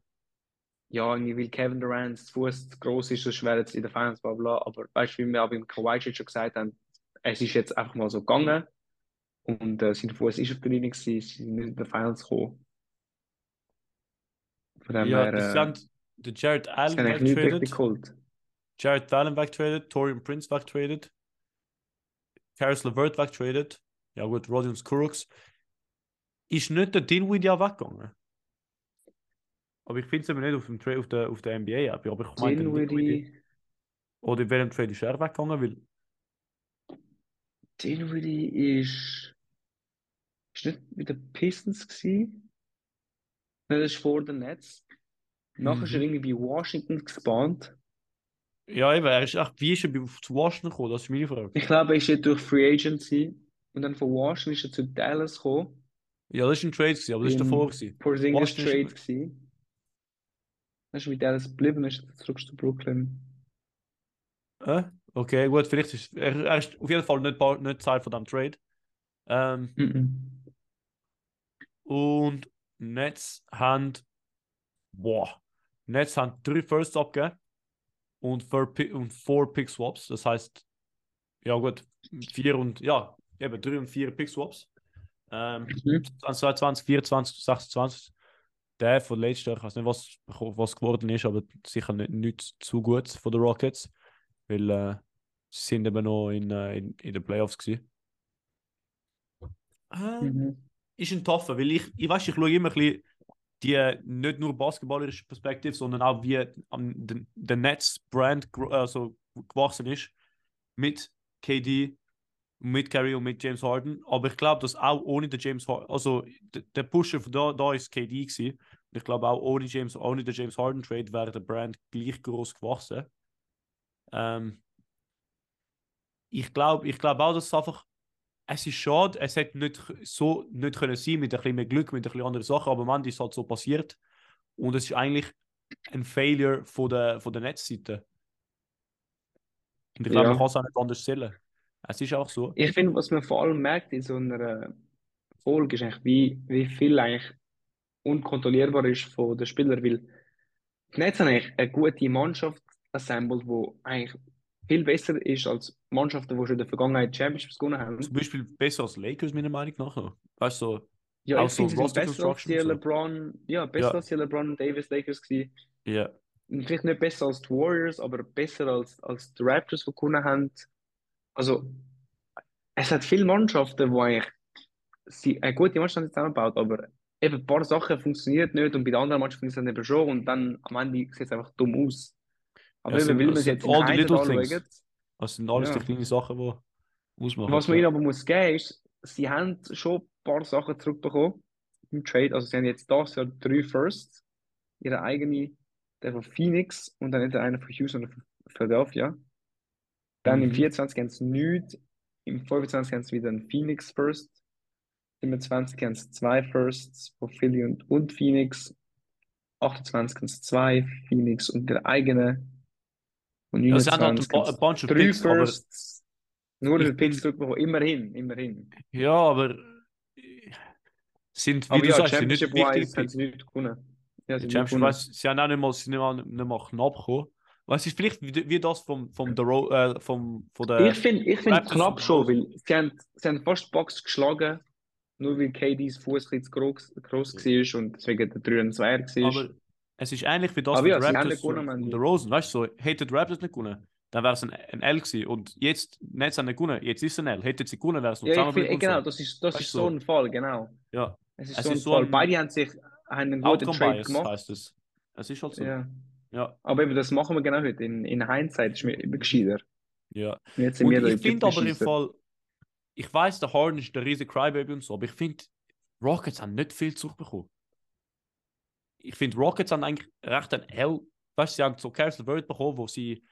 ja, irgendwie weil Kevin Durant's Fuß zu gross ist, so schwer jetzt in der Finals, bla bla, aber weißt du, wie wir auch beim Kawhi schon gesagt haben, es ist jetzt einfach mal so gegangen und sein Fuß ist auf der Linie gewesen, sie sind nicht in der Finals gekommen. Von dem ja, her, sie haben den Jared Allen weggetradet, Taurean Prince weggetradet, Caris LeVert weggetradet, ja gut, Rodion Skruks. Ist nicht der Dinwiddie auch weggegangen? Aber ich finde es eben nicht auf dem Trade auf der NBA-App. Aber ich meine, Dinwiddie. Oder in welchem Trade ist er weggegangen? Weil Dinwiddie ist nicht mit den Pistons gewesen. Nein, das ist vor den Nets. Nachher ist er irgendwie bei Washington gespannt. Ja, eben. Wie ist er zu Washington gekommen? Das ist meine Frage. Ich glaube, er ist jetzt durch Free Agency und dann von Washington ist er zu Dallas gekommen. Ja, das war ein Trade, aber das war davor. Porzingis Trade. Das ist mit Dallas geblieben, dann ist er zurück zu Brooklyn. Okay, gut, vielleicht ist er ist auf jeden Fall nicht Teil von diesem Trade. Und Nets haben 3 Firsts abgegeben und 4 Pick-Swaps. Das heisst, ja gut, 3 und 4 Pick-Swaps. 22, 24, 26. Der von letzter, ich weiß nicht, was geworden ist, aber sicher nicht zu gut von den Rockets, weil sie sind eben noch in den Playoffs gewesen. Ist ein Toffer, weil ich weiß, ich schaue immer ein bisschen die nicht nur basketballerische Perspektive, sondern auch wie der Nets-Brand gewachsen ist mit KD, mit Kyrie und mit James Harden, aber ich glaube, dass auch ohne den James Harden, also der Pusher von da ist KD gewesen. Und ich glaube auch ohne den James Harden Trade wäre der Brand gleich groß gewachsen. Ich glaube auch, dass es einfach, es ist schade, es hätte nicht so nicht können sein mit ein bisschen mehr Glück, mit ein bisschen anderen Sachen, aber man, das ist halt so passiert und es ist eigentlich ein Failure von der Netzseite. Und ich glaube, man kann es auch nicht anders zählen. Es ist auch so. Ich finde, was man vor allem merkt in so einer Folge, ist eigentlich, wie viel eigentlich unkontrollierbar ist von den Spielern, weil die Nets haben eigentlich eine gute Mannschaft assembled, die eigentlich viel besser ist als Mannschaften, die schon in der Vergangenheit Championships gewonnen haben. Zum Beispiel besser als Lakers, meiner Meinung nach. Weißt du, ja, ich finde, sie besser als die LeBron, als die LeBron und Davis Lakers gewesen. Ja. Vielleicht nicht besser als die Warriors, aber besser als die Raptors, die gewonnen haben. Also, es hat viele Mannschaften, die eigentlich eine gute Mannschaft zusammenbaut, aber eben ein paar Sachen funktionieren nicht und bei der anderen Mannschaft funktioniert es dann eben schon und dann am Ende sieht es einfach dumm aus. Aber eben, weil man es jetzt all die little things. Das sind alles die kleinen Sachen, die ausmachen. Was man ihnen aber muss geben ist, sie haben schon ein paar Sachen zurückbekommen im Trade. Also, sie haben jetzt das Jahr 3 Firsts, ihre eigene, der von Phoenix und dann entweder einer von Houston oder von Philadelphia. Dann im 24 haben sie nichts, im 25 haben sie wieder einen Phoenix First, im 20 haben sie 2 Firsts von Philly und Phoenix, 28 haben sie 2 Phoenix und ihre eigene. Und 29 haben ein bunch of 3 Picks, Firsts, nur den Picks zurückbekommen, immerhin. Ja, aber sind, wie aber du ja, sagst, nicht wichtig. Haben sie nicht gewonnen. Ja, sie haben auch nicht mal knapp gekommen. Was ist vielleicht wie das von der Ich finde knapp schon, weil sie haben fast Box geschlagen, nur weil KDs Fuß zu gross war und deswegen der 3 und 2 war. Aber es ist ähnlich wie das mit Raptors und der Rosen. Weißt du, so, hätte die Raptors nicht gewonnen, dann wäre es ein L gewesen. Und jetzt Nets haben nicht gewonnen, jetzt ist es ein L. Hätte sie gewonnen, wäre es noch zusammen. Ja, genau, das ist so ein Fall, genau. Ja. Es ist so ein Fall. Beide haben sich einen guten Trade gemacht. Heißt es. Es ist halt so. Yeah. Ja. Aber eben, das machen wir genau heute. In Hindsight ist mir immer gescheiter. Ja. Und ich finde aber im Fall, Ich weiß, der Harden ist der riesige Crybaby und so, aber ich finde, Rockets haben nicht viel zurückbekommen. Ich finde, Rockets haben eigentlich recht ein L. Weißt du, sie haben so Cancel World bekommen, wo sie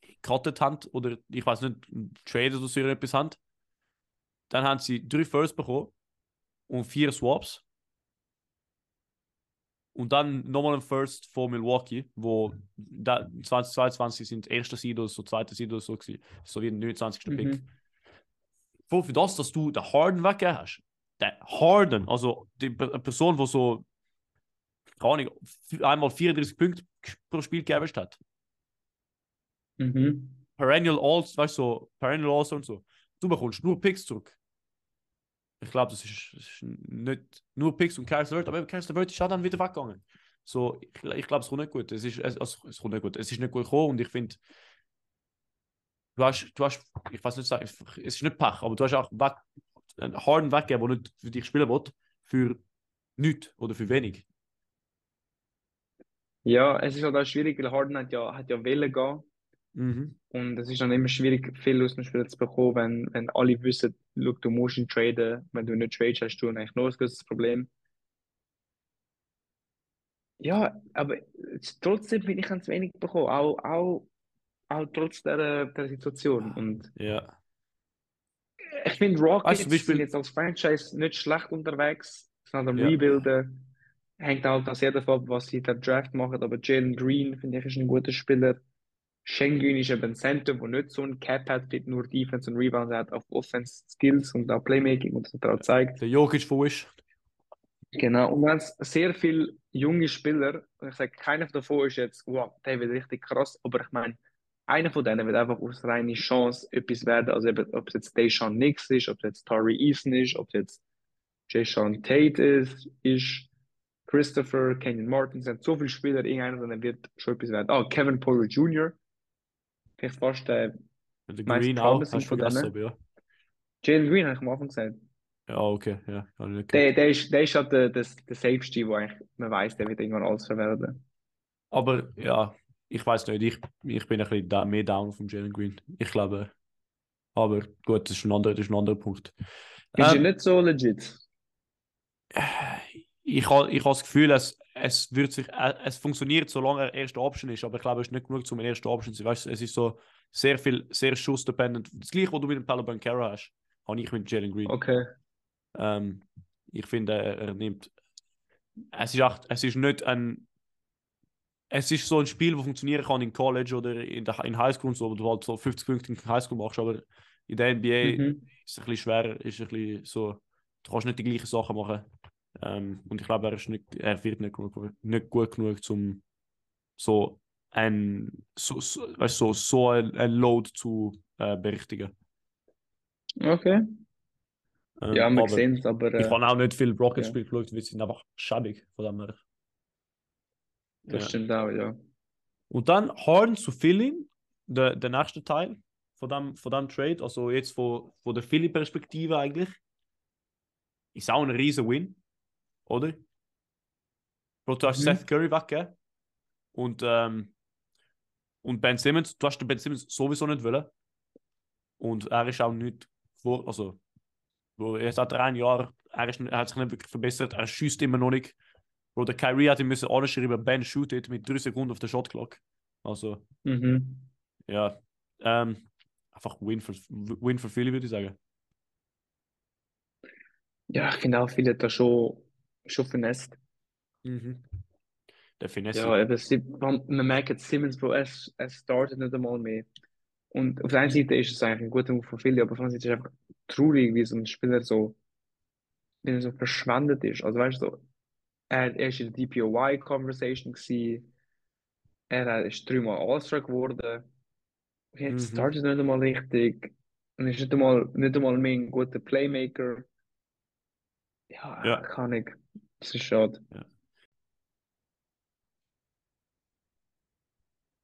gecuttet haben oder ich weiß nicht, traded oder so etwas haben. Dann haben sie 3 Firsts bekommen und 4 Swaps. Und dann nochmal ein First von Milwaukee, wo 2022 sind erster Seed oder so, zweiter Seed oder so gewesen, so wie ein 29. Pick. Für das, dass du den Harden weggegeben hast, der Harden, also die Person, die so, keine Ahnung, einmal 34 Punkte pro Spiel gegeben hat. Perennial Alls, weißt du, so, Perennial Alls und so. Du bekommst nur Picks zurück. Ich glaube, das ist nicht nur Picks und Kessler, aber Kessler ist auch dann wieder weggegangen. So, ich glaube, es kommt nicht gut. Es kommt nicht gut. Es ist nicht gut gekommen und ich finde, Du hast, ich weiß nicht sagen, es ist nicht Pech, aber du hast auch einen Harden weggegeben, der nicht für dich spielen will, für nichts oder für wenig. Ja, es ist halt auch schwierig, weil Harden hat ja Wellen gehen. Und es ist dann immer schwierig, viel aus dem Spiel zu bekommen, wenn alle wissen, look, du musst ihn traden, wenn du nicht tradest, hast du eigentlich nur ein großes Problem. Ja, aber trotzdem bin ich ganz wenig bekommen, auch trotz der Situation. Und ja. Ich finde, Rockets sind jetzt als Franchise nicht schlecht unterwegs. Sie sind am Rebuilden. Hängt halt aus jedem Fall ab, was sie in der Draft machen. Aber Jalen Green, finde ich, ist ein guter Spieler. Şengün ist eben ein Center, der nicht so ein Cap hat, der nur Defense und Rebounds hat, auf Offense Skills und auch Playmaking und so drauf zeigt. Der Jokic von uns. Genau, und ganz sehr viele junge Spieler. Und ich sage, keiner davon ist jetzt, wow, der wird richtig krass. Aber ich meine, einer von denen wird einfach aus reiner Chance etwas werden, also eben, ob es jetzt Deshaun Nix ist, ob es jetzt Tari Eason ist, ob es jetzt Jason Tate ist Christopher, Kenyon Martin, sind so viele Spieler, irgendeiner von denen wird schon etwas werden. Kevin Porter Jr., vielleicht fast der meiste Promising von denen. Ja. Jalen Green habe ich am Anfang gesagt. Ja, okay. Ja, okay. Der ist halt der Safety, wo eigentlich man weiß, der wird irgendwann alles verwerten. Aber ja... Ich weiß nicht, ich bin ein bisschen mehr down vom Jalen Green. Ich glaube. Aber gut, das ist ein anderer Punkt. Ist ja nicht so legit. Ich habe das Gefühl, es funktioniert, solange er erste Option ist, aber ich glaube, es ist nicht genug, um eine erste Option zu sein. Weißt, es ist so sehr viel, sehr schussdependent. Das gleiche, was du mit dem Paolo Banchero hast, habe ich mit Jalen Green. Okay. Ich finde, er nimmt. Es ist nicht ein. Es ist so ein Spiel, das funktionieren kann in College oder in Highschool und so, wo du halt so 50 Punkte in Highschool machst, aber in der NBA ist es ein bisschen schwerer, ist ein bisschen so, du kannst nicht die gleichen Sachen machen. Und ich glaube, er wird nicht gut genug, um so ein Load zu berichtigen. Okay. Ja, man sieht es, aber... Ich habe auch nicht viel Rockets-Spiel geschaut, weil sie sind einfach schäbig, von dem her. Das stimmt auch, ja. Und dann Harden zu Philly, der nächste Teil von dem Trade, also jetzt von der Philly-Perspektive eigentlich, ist auch ein riesen Win, oder? Du hast Seth Curry weggegeben und Ben Simmons, du hast den Ben Simmons sowieso nicht wollen und er ist auch nicht vor, also jetzt hat er ein Jahr, er hat sich nicht wirklich verbessert, er schießt immer noch nicht. Bro, der Kyrie hat ihm müssen anschreiben, Ben shootet mit 3 Sekunden auf der Shotclock. Also, ja. Einfach Win für viele, würde ich sagen. Ja, ich finde auch, viele hat da schon finessed. Der Finesse. Ja, aber man merkt jetzt, Simmons, Bro, es startet nicht einmal mehr. Und auf der einen Seite ist es eigentlich ein guter Move für viele, aber auf der anderen Seite ist es einfach traurig, wie so ein Spieler so, wenn er so verschwendet ist. Also, weißt du, so, er war in der DPOY-Conversation. Er ist 3-mal All-Star geworden. Jetzt startet er nicht einmal richtig. Und ist nicht einmal mehr ein guter Playmaker. Ja. Kann ich. Das ist schade. Ja.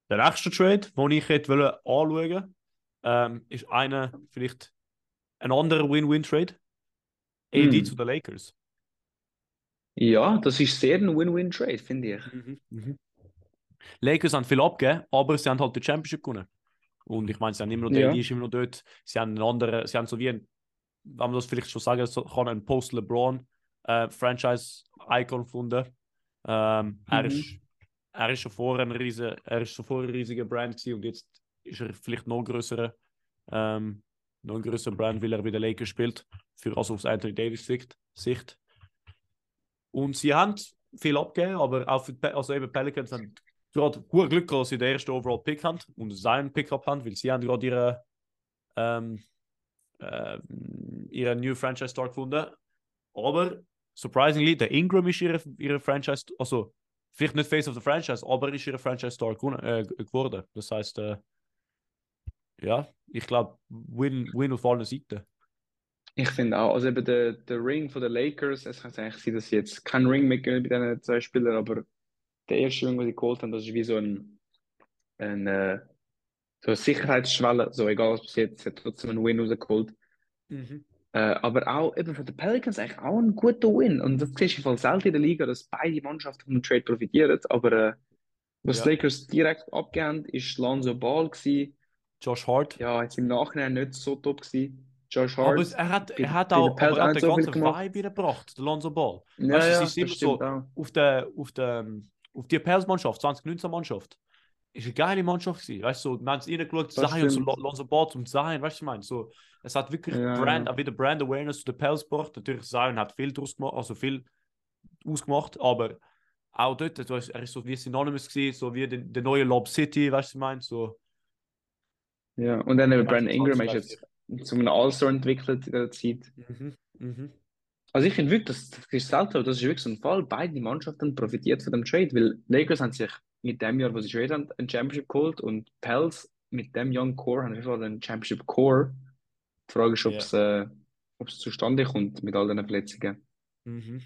Der nächste Trade, den ich jetzt anschauen wollte, ist vielleicht ein anderer Win-Win-Trade. AD zu den Lakers. Ja, das ist sehr ein Win-Win-Trade, finde ich. Lakers haben viel abgegeben, aber sie haben halt die Championship gewonnen. Und ich meine, sie haben immer noch dort. Sie haben so wie ein man muss vielleicht schon sagen, so kann ein Post-LeBron-Franchise-Icon gefunden. Er ist schon vorher ein riesiger Brand gewesen und jetzt ist er vielleicht noch größere Brand, weil er bei den Lakers spielt, also aus Anthony Davis Sicht. Und sie haben viel abgegeben, aber auch eben Pelicans haben gerade gut Glück, dass sie den ersten Overall-Pick haben und seinen Pick-up haben, weil sie haben gerade ihre New Franchise Star gefunden. Aber surprisingly, der Ingram ist ihre Franchise, also vielleicht nicht Face of the Franchise, aber ist ihre Franchise Star geworden. Das heißt, ja, ich glaube, Win auf allen Seiten. Ich finde auch, also eben der Ring von den Lakers, es kann eigentlich sein, dass sie jetzt keinen Ring mehr geben bei diesen zwei Spielern, aber der erste Ring, den sie geholt haben, das ist wie so eine Sicherheitsschwelle, so egal was passiert, sie hat trotzdem einen Win rausgeholt. Mhm. Aber auch eben für die Pelicans eigentlich auch ein guter Win. Und das ist im Fall selten in der Liga, dass beide Mannschaften vom Trade profitieren. Aber was die Lakers direkt abgegeben haben, ist Lonzo Ball gewesen. Josh Hart. Ja, jetzt im Nachhinein nicht so top gewesen. Josh Hart. Aber er hat auch den ganzen Vibe wiedergebracht, der Lonzo Ball. Ja, weißt du, es ist immer so, auf die Pels-Mannschaft, 2019-Mannschaft, ist eine geile Mannschaft gewesen. Weißt du, so, man hat es reingeschaut, Zion, so Lonzo Ball zum Zion, weißt du, was ich meine? So, es hat wirklich wieder Brand Awareness zu den Pels gebracht. Natürlich, Zion hat viel draus gemacht, also viel ausgemacht, aber auch dort, also, er ist so wie Synonymous gewesen, so wie der neue Lob City, weißt du, was ich meine? So, ja, und dann eben Brandon Ingram ist jetzt zu einem All-Star entwickelt in der Zeit. Mhm. Mhm. Also ich finde wirklich, das ist selten, das ist wirklich so ein Fall. Beide Mannschaften profitiert von dem Trade, weil Lakers haben sich mit dem Jahr, wo sie Trade haben, ein Championship geholt und Pels mit dem Young Core haben einfach einen Championship Core. Die Frage ist, ob es zustande kommt mit all den Verletzungen. Mhm.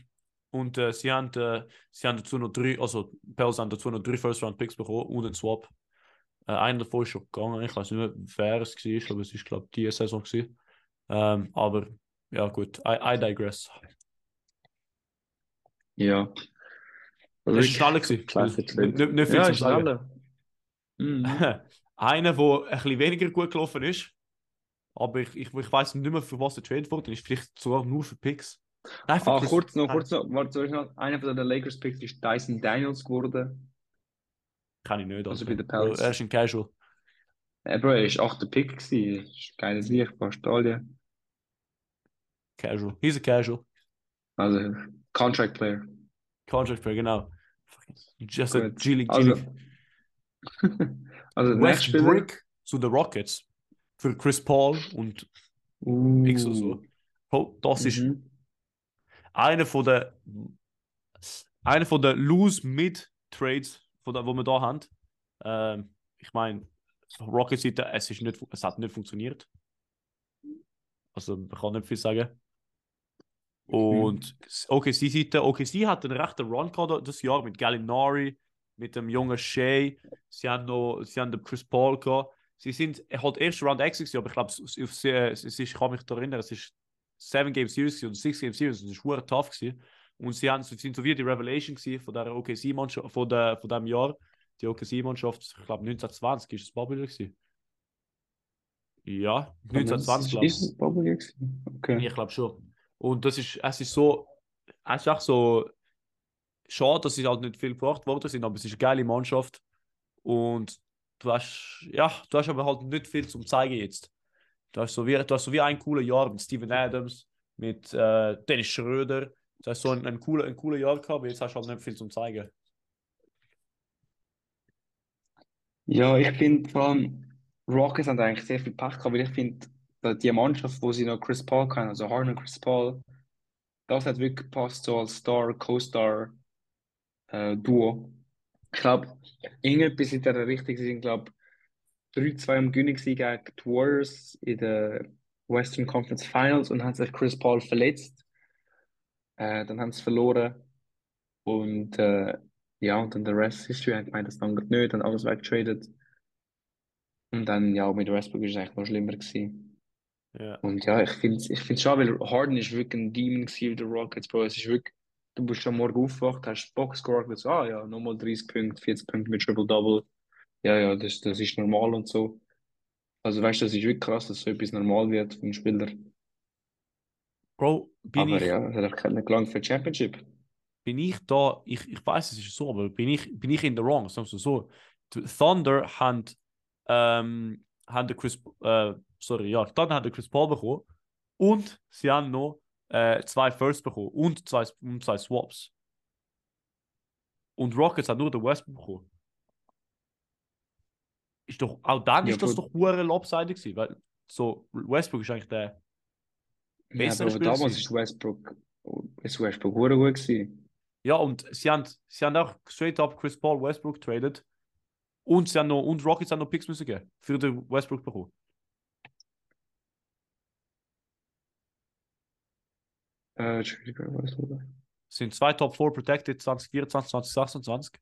Und Pels haben dazu noch 3 First-Round-Picks bekommen und einen Swap. Einer davon ist schon gegangen, ich weiß nicht mehr, wer es war, aber es war, glaube ich, die Saison. Aber ja, gut, I digress. Ja. Also das war schnell. Nicht viel zu sagen. Einer, der ein bisschen weniger gut gelaufen ist, aber ich weiß nicht mehr, für was der Trade wurde, ist vielleicht sogar nur für Picks. Nein, für kurz noch, einer von den Lakers-Picks ist Dyson Daniels geworden. Kann ich nicht. Also bei den Pels. Er ist ein Casual. Bro, er war 8. Pick gewesen. Ist geiles Licht, fast alle. Casual. He's a Casual. Also, Contract Player. Contract Player, genau. Just a G-League. Also Westbrook zu den Rockets. Für Chris Paul und Picks und so. Oh, das ist einer von der Lose-Mid-Trades, wo wir da haben. Ich meine, Rocket-Seite, es hat nicht funktioniert. Also man kann nicht viel sagen. Und OKC hat einen rechten Run gehabt das Jahr mit Gallinari, mit dem jungen Shai. Sie haben den Chris Paul gehabt. Sie sind halt erste Round Exit, aber ich glaube, ich kann mich daran erinnern, es ist 7-Game-Series und 6-Game-Series und es war tough gewesen. Und sie sind so wie die Revelation von der OKC-Mannschaft von dem Jahr. Die OKC-Mannschaft, ich glaube 1920 ist das Bubble gewesen. Ja, 1920 glaube ich. Ist das Bubble gewesen? Okay. Ich glaube schon. Und es ist auch so schade, dass es halt nicht viel gebracht worden sind, aber es ist eine geile Mannschaft. Und du hast aber halt nicht viel zum Zeigen jetzt. Du hast so wie ein cooles Jahr mit Steven Adams, mit Dennis Schröder. Du hast so ein cooler Jahr gehabt, aber jetzt hast du halt nicht viel zum Zeigen. Ja, ich finde vor allem, Rockets haben eigentlich sehr viel Pech gehabt, weil ich finde, die Mannschaft, wo sie noch Chris Paul kennen, also Harden und Chris Paul, das hat wirklich gepasst, so als Star-Co-Star-Duo. Ich glaube, irgendetwas in der Richtung sind, glaube ich, 3-2 am Gewinn gegen die Warriors in der Western Conference Finals und haben sich Chris Paul verletzt. Dann haben sie verloren und und dann der Rest History hat gemeint, das langt nicht, dann alles weggetradet und dann mit Westbrook ist es eigentlich noch schlimmer gewesen. Ja. Und ja, ich find's schade, weil Harden ist wirklich ein Demon gewesen mit den Rockets, Bro. Es ist wirklich, du bist am Morgen aufgewacht, hast Box gerockt, nochmal 30 Punkte, 40 Punkte mit Triple-Double, das ist normal und so. Also weißt du, das ist wirklich krass, dass so etwas normal wird vom Spieler. Bro, das hat einfach nicht gelangt für die Championship. Bin ich da, ich weiß, es ist so, aber bin ich in the wrong, sagen wir so. Thunder Thunder hat den Chris Paul bekommen und sie haben noch 2 Firsts bekommen und 2 Swaps. Und Rockets hat nur den Westbrook bekommen. Ist doch, auch dann ist das doch hure lopsided gewesen, weil so Westbrook ist eigentlich der bessere Spieler. Damals ist Westbrook hure gut gewesen. Ja, und sie haben auch straight up Chris Paul Westbrook traded und Rockets haben noch Picks müssen geben für den Westbrook bekommen. Sind 2 Top 4 protected 2024, 2026.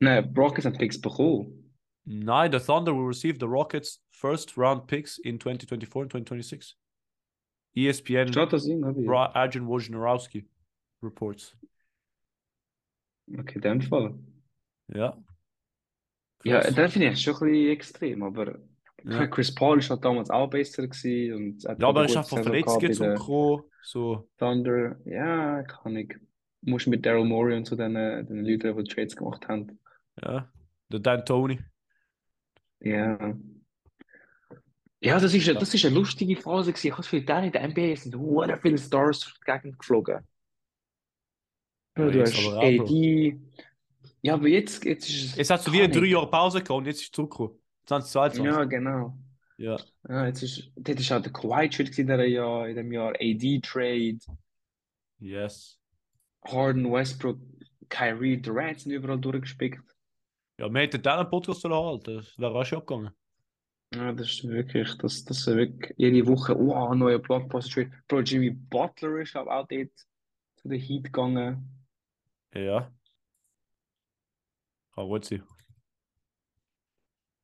Nein, Rockets haben Picks bekommen. Nein, the Thunder will receive the Rockets first round picks in 2024 and 2026. ESPN Arjun Wojnarowski reports. Okay, dann Fall. Ja. Ja, das finde ich schon ein bisschen extrem, aber ja. Chris Paul war damals auch besser gewesen. Und ja, aber er ist einfach verletzt gekommen. So. Thunder, ja, kann ich. Du musst mit Daryl Morey und so den Leuten, die Trades gemacht haben. Ja, der Dan Tony. Ja. Ja, das ist eine lustige Phase gewesen. Ich habe es für den in der NBA sind sehr viele Stars durch die Gegend geflogen. Ja, du hast AD. Ja, aber jetzt ist es... Jetzt hast du wieder 3 Jahre Pause gehabt und jetzt ist es zurückgekommen. 2022. Ja, genau. Ja. Ja, jetzt ist auch der Kawhi-Trade in diesem Jahr. AD-Trade. Yes. Harden, Westbrook, Kyrie, Durant sind überall durchgespickt. Ja, wir hätten dann einen Podcast halten, das wäre auch schon abgegangen. Ja, das ist wirklich, das ist wirklich jede Woche ein neuer Blockbuster-Trade. Bro, Jimmy Butler ist auch dort zu den Heat gegangen. Ja. Kann gut sein.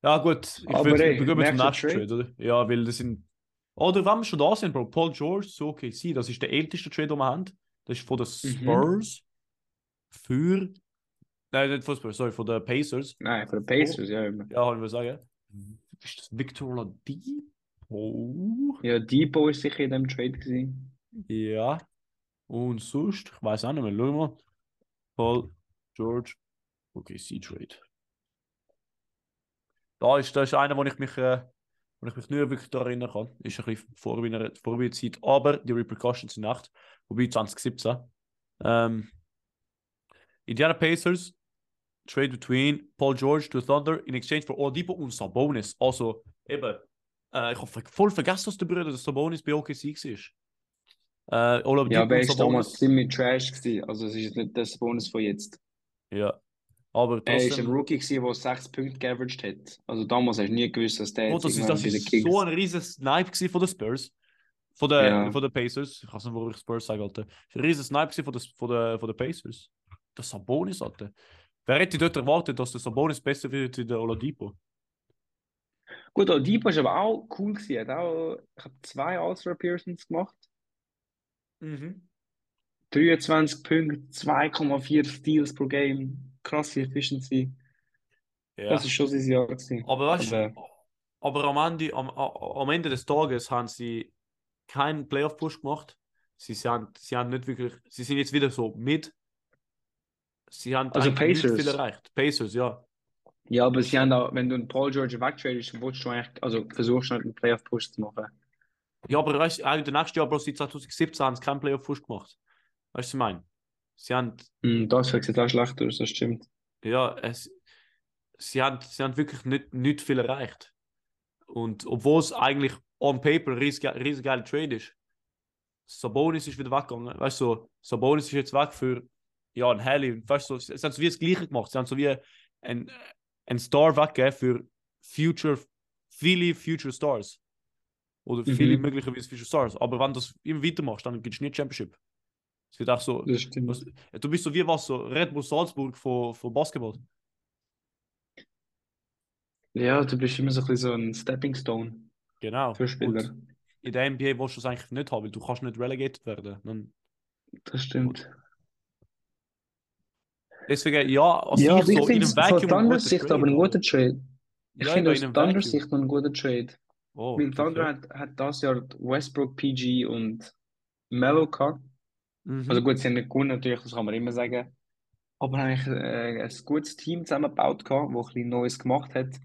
Ja gut, wir gehen zum nächsten Trade, oder? Ja, weil das sind... Oder wenn wir schon da sind, Bro, Paul George, so okay, das ist der älteste Trade, den wir haben. Das ist von den Spurs von den Pacers. Nein, von den Pacers, ja. Immer. Ja, kann ich mal sagen. Ist das Victor Oladipo? Ja, Dipo ist sicher in dem Trade gewesen. Ja. Und sonst, ich weiß auch nicht mehr, schau mal. Paul George, OKC-Trade. Da ist einer, wo ich mich nicht wirklich daran erinnern kann. Ist ein bisschen vor meiner Zeit, aber die Repercussions sind echt. Wobei 2017. Indiana Pacers trade between Paul George to Thunder in exchange for Oladipo und Sabonis. Also eben, ich habe voll vergessen, dass der Bruder Sabonis bei OKC war. Oladipo ja, aber er war damals ziemlich trash gewesen. Also es ist nicht der Sabonis von jetzt. Ja. Aber er war ein Rookie gewesen, der 6 Punkte geaveraged hat. Also damals hast du nie gewusst, dass der jetzt das ist so ein riesen Snipe gewesen von den Spurs. Von den Pacers. Ich weiß nicht, wo ich Spurs sage, Alter. Das war ein riesen Snipe von den Pacers. Der Sabonis, Alter. Wer hätte dort erwartet, dass der Sabonis besser wird als der Oladipo? Gut, Oladipo war aber auch cool gewesen. Er hat auch, ich habe 2 All-Star-Appearances gemacht. Mhm. 23 Punkte, 2,4 Steals pro Game. Krasse Efficiency. Ja. Das ist schon sein Jahr gewesen. Aber weißt du, aber am Ende des Tages haben sie keinen Playoff-Push gemacht. Sie haben nicht wirklich. Sie sind jetzt wieder so mit. Sie haben also Pacers. Nicht viel erreicht. Pacers, ja. Ja, aber sie haben auch, wenn du einen Paul George wegtradest, willst du eigentlich, also versuchst du einen Playoff-Push zu machen. Ja, aber weißt du, in den nächsten Jahren, seit 2017 haben sie keinen Playoff-Push gemacht. Weißt du, was ich meine? Sie haben. Das sieht auch schlecht aus, das stimmt. Ja, sie haben wirklich nicht viel erreicht. Und obwohl es eigentlich on paper riesig geiler Trade ist. Sabonis ist wieder weggegangen. Weißt du, Sabonis ist jetzt weg für ein Heli. Weißt du, sie haben so wie das Gleiche gemacht. Sie haben so wie ein Star weggegeben für viele Future Stars. Oder viele möglicherweise Future Stars. Aber wenn du das immer weitermachst, dann gibt es nicht Championship. Es wird auch so. Das stimmt. Du bist so wie Red Bull Salzburg von Basketball. Ja, du bist immer so ein bisschen so ein Stepping Stone. Genau. Für Spieler. Und in der NBA willst du es eigentlich nicht haben, weil du kannst nicht relegated werden. Dann... Das stimmt. Deswegen, ich finde aus Thunder-Sicht aber ein guter Trade. Ich finde aus Thunder-Sicht ein guter Trade. Oh, mit Thunder hat das Jahr Westbrook, PG und Melo gehabt. Mhm. Also gut, sie haben nicht gewonnen, natürlich, das kann man immer sagen. Aber eigentlich ein gutes Team zusammengebaut gehabt, das ein bisschen Neues gemacht hat.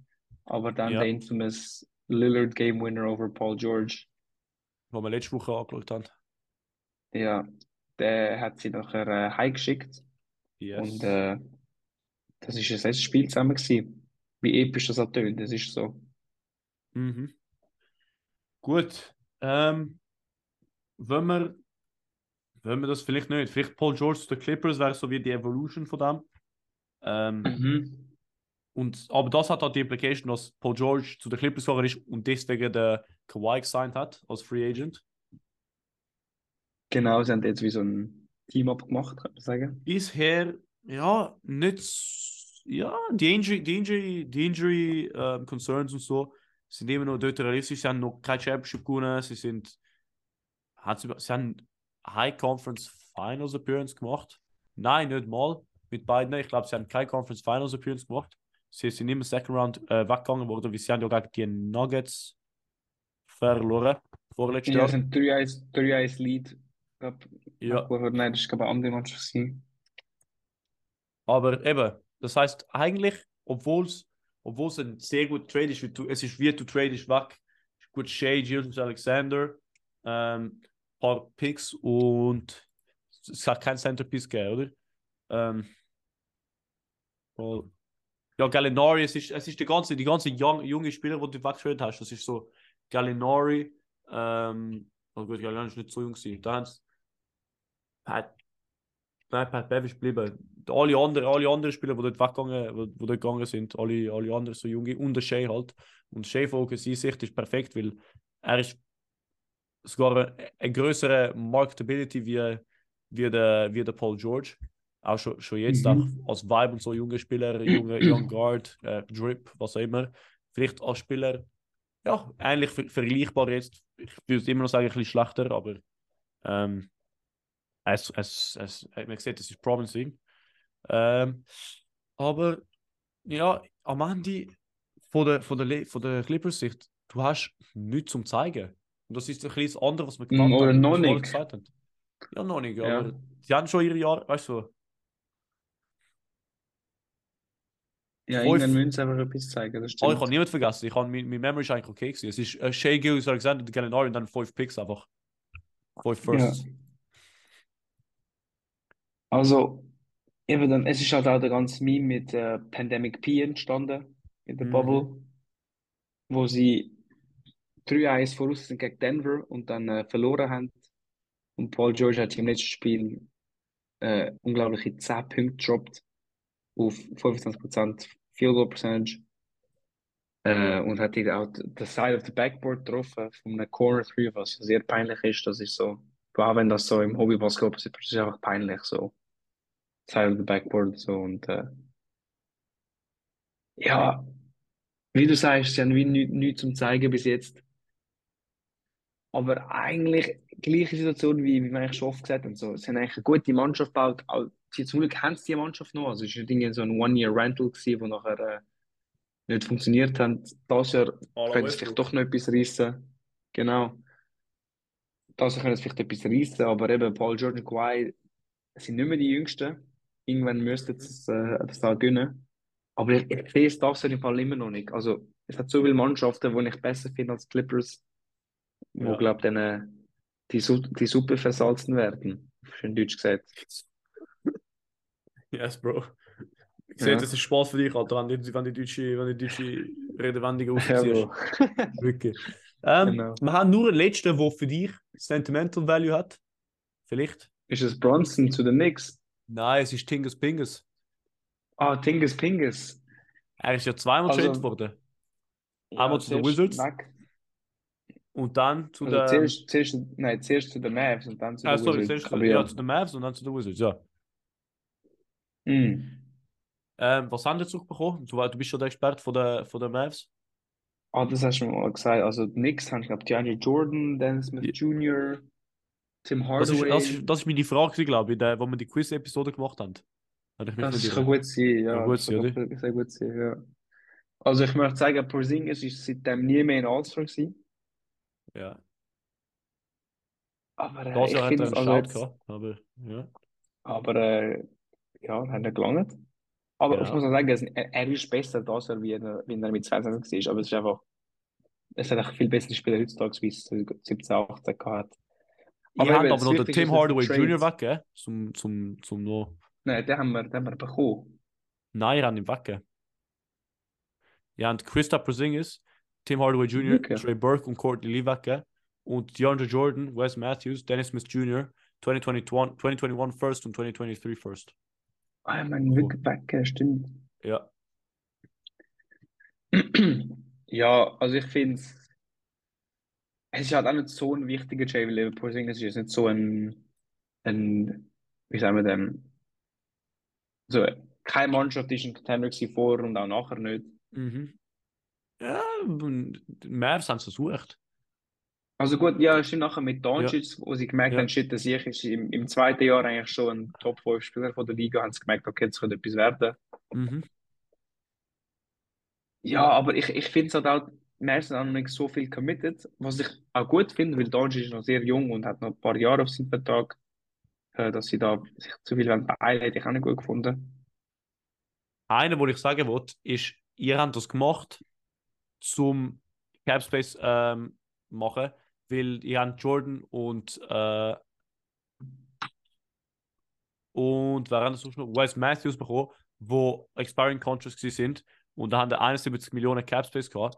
Aber dann der infamous Lillard Game Winner over Paul George. Den wir letzte Woche angeschaut haben. Ja, der hat sie nachher heimgeschickt. Yes. Und das ist das letzte Spiel zusammen gewesen. Wie episch das ertönt, das ist so. Mhm. Gut. Wenn wir das vielleicht nicht, vielleicht Paul George zu den Clippers wäre so wie die Evolution von dem. Aber das hat auch die Implication, dass Paul George zu den Clippers gegangen ist und deswegen der Kawhi gesigned hat als Free Agent. Genau, sie haben jetzt wie so ein Team-Up gemacht, kann man sagen. Bisher, ja, nicht, ja, die Injury Concerns und so sind immer noch dort realistisch, sie haben noch kein Championship gewonnen, sie haben High Conference Finals Appearance gemacht. Nein, nicht mal. Mit beiden. Ich glaube, sie haben keine Conference Finals Appearance gemacht. Sie sind immer Second Round weggegangen worden, weil sie haben ja gegen die Nuggets verloren. Vorletztes Jahr. Ja, das sind 3-1 Lead. Ja. Nein, das war eine andere Mannschaft. Aber eben, das heisst eigentlich, obwohl es ein sehr guter Trade ist, wie du tradest weg. Gut, Shai Gilgeous-Alexander. Ein paar Picks und es hat kein Centerpiece gegeben, oder? Ja, Gallinari, es ist die ganze junge Spieler, die du weggeschwört hast. Das ist so Gallinari. Gut, Gallinari ist nicht so jung gewesen. Da haben Pat Bevis geblieben. Alle anderen Spieler, die dort weggegangen sind, alle anderen so junge. Und der Shai halt. Und Shai von Sicht ist perfekt, weil er ist sogar eine größere Marketability wie der Paul George. Auch schon jetzt, auch als Vibe und so junge Spieler, Young Guard, Drip, was auch immer. Vielleicht als Spieler, ja, eigentlich vergleichbar jetzt. Ich würde es immer noch sagen, ein bisschen schlechter, aber man sieht, es ist promising. Aber ja, am Ende von der Clippers-Sicht, du hast nichts zum zeigen. Und das ist ein bisschen das andere, was wir gemacht haben. Oder noch nicht. Ja, noch nicht. Ja. Aber die haben schon ihre Jahre, weißt du. Ja, irgendwann müssen sie einfach etwas zeigen. Das stimmt. Ich habe niemanden vergessen. Meine Memory ist eigentlich okay gewesen. Es ist Shai Gilgeous-Alexander, Gallinari und dann 5 Picks einfach. 5 Firsts. Ja. Also, eben dann, es ist halt auch der ganze Meme mit Pandemic P entstanden, in der Bubble, wo sie 3-1 voraus sind gegen Denver und dann verloren haben. Und Paul George hat im letzten Spiel unglaubliche 10 Punkte gedroppt auf 25% Field Goal Percentage und hat auch the Side of the Backboard getroffen von einem Corner 3, was sehr peinlich ist. Das ist so, wow, wenn das so im Hobby-Basketball passiert, ist es einfach peinlich, so Side of the Backboard so und ja, wie du sagst, sie haben wie nichts zum zeigen bis jetzt. Aber eigentlich gleiche Situation, wie wir eigentlich schon oft gesagt haben. So, sie haben eigentlich eine gute Mannschaft gebaut. Zum Glück haben sie die Mannschaft noch. Also es war nicht so ein One-Year-Rental, der nachher nicht funktioniert hat. Das Jahr können sie vielleicht doch noch etwas reissen. Genau. Das Jahr können sie vielleicht etwas reissen, aber eben Paul George und Kawhi sind nicht mehr die Jüngsten. Irgendwann müssten sie das auch gewinnen. Aber ich sehe es das Jahr im Fall immer noch nicht. Also es hat so viele Mannschaften, die ich besser finde als Clippers. Ja. Wo, glaube ich, die Suppe versalzen werden. Schön deutsch gesagt. Yes, Bro. Ich sehe, das ist Spaß für dich, Alter, wenn die deutsche Redewendungen ausziehst. Wirklich. Genau. Wir haben nur einen letzten, der für dich Sentimental Value hat. Vielleicht. Ist es Bronson zu den Knicks? Nein, es ist Tingus Pingus. Ah, Tingus Pingus. Er ist ja zweimal traded worden. Ja, einmal zu den Wizards. Back. Und dann zu also den... Zuerst zu den Mavs und dann zu den Wizards. Zu den Mavs und dann zu den Wizards, ja. Mm. Was haben die zurückbekommen? Du bist schon der Experte von der Mavs. Ah, das hast du mir mal gesagt. Also die Knicks haben, ich glaube, DeAndre Jordan, Dennis Smith Jr., Tim Hardaway... Das ist meine Frage, glaube ich, wo wir die Quiz-Episode gemacht haben. Das kann gut sein, ja. Sehr gut sein, ja. Also ich möchte sagen, Porzingis ist seitdem nie mehr in All-Star gewesen. Ja. Aber Das ich Jahr hat finde er es einen also Start jetzt, gehabt, aber ja. aber ja, hat er gelangt. Aber ich muss Ja. auch sagen, er ist besser das Jahr, wie er mit 22 war. Aber es hat einfach viel bessere Spieler heutzutage, wie es 17, 18 gehabt. Ihr Aber habt eben, aber das noch den Wichtige Tim ist jetzt der Hardaway Trade. Jr. weggegeben. Zum noch. Nein, den haben wir bekommen. Nein, ihr habt ihn weggegeben. Ihr habt Kristaps Porzingis, Tim Hardaway Jr., Okay. Trey Burke und Courtney Lee weggegeben. Und DeAndre Jordan, Wes Matthews, Dennis Smith Jr., 2021 First und 2023 First. Ah, mein Cool. Wickelbacker, stimmt. Ja. Ja, also ich finde es ist halt auch nicht so ein wichtiger Trade, weil Porzingis ist jetzt nicht so ein wie sagen wir dem, so keine Mannschaft ist ein Contender gewesen vor und auch nachher nicht. Mhm. Ja, und die Mavs haben es versucht. Also gut, ja, stimmt nachher mit Ja, Doncic, wo sie gemerkt haben, ja, shit, dass ich im zweiten Jahr eigentlich schon ein Top 5 Spieler von der Liga, haben sie gemerkt, okay, das könnte etwas werden. mhm. Ja, aber ich finde es halt auch, Mavs haben noch nicht so viel committed, was ich auch gut finde, weil Doncic ist noch sehr jung und hat noch ein paar Jahre auf seinem Vertrag, dass sie da sich zu viel beeilen wollen, hätte ich auch nicht gut gefunden. Einer, wo ich sagen wollte, ist, ihr habt das gemacht, zum Capspace machen, weil ihr habt Jordan und wer hat das sonst noch? Wes Matthews bekommen, wo Expiring Contracts gewesen sind und da haben die 71 Millionen Capspace gehabt.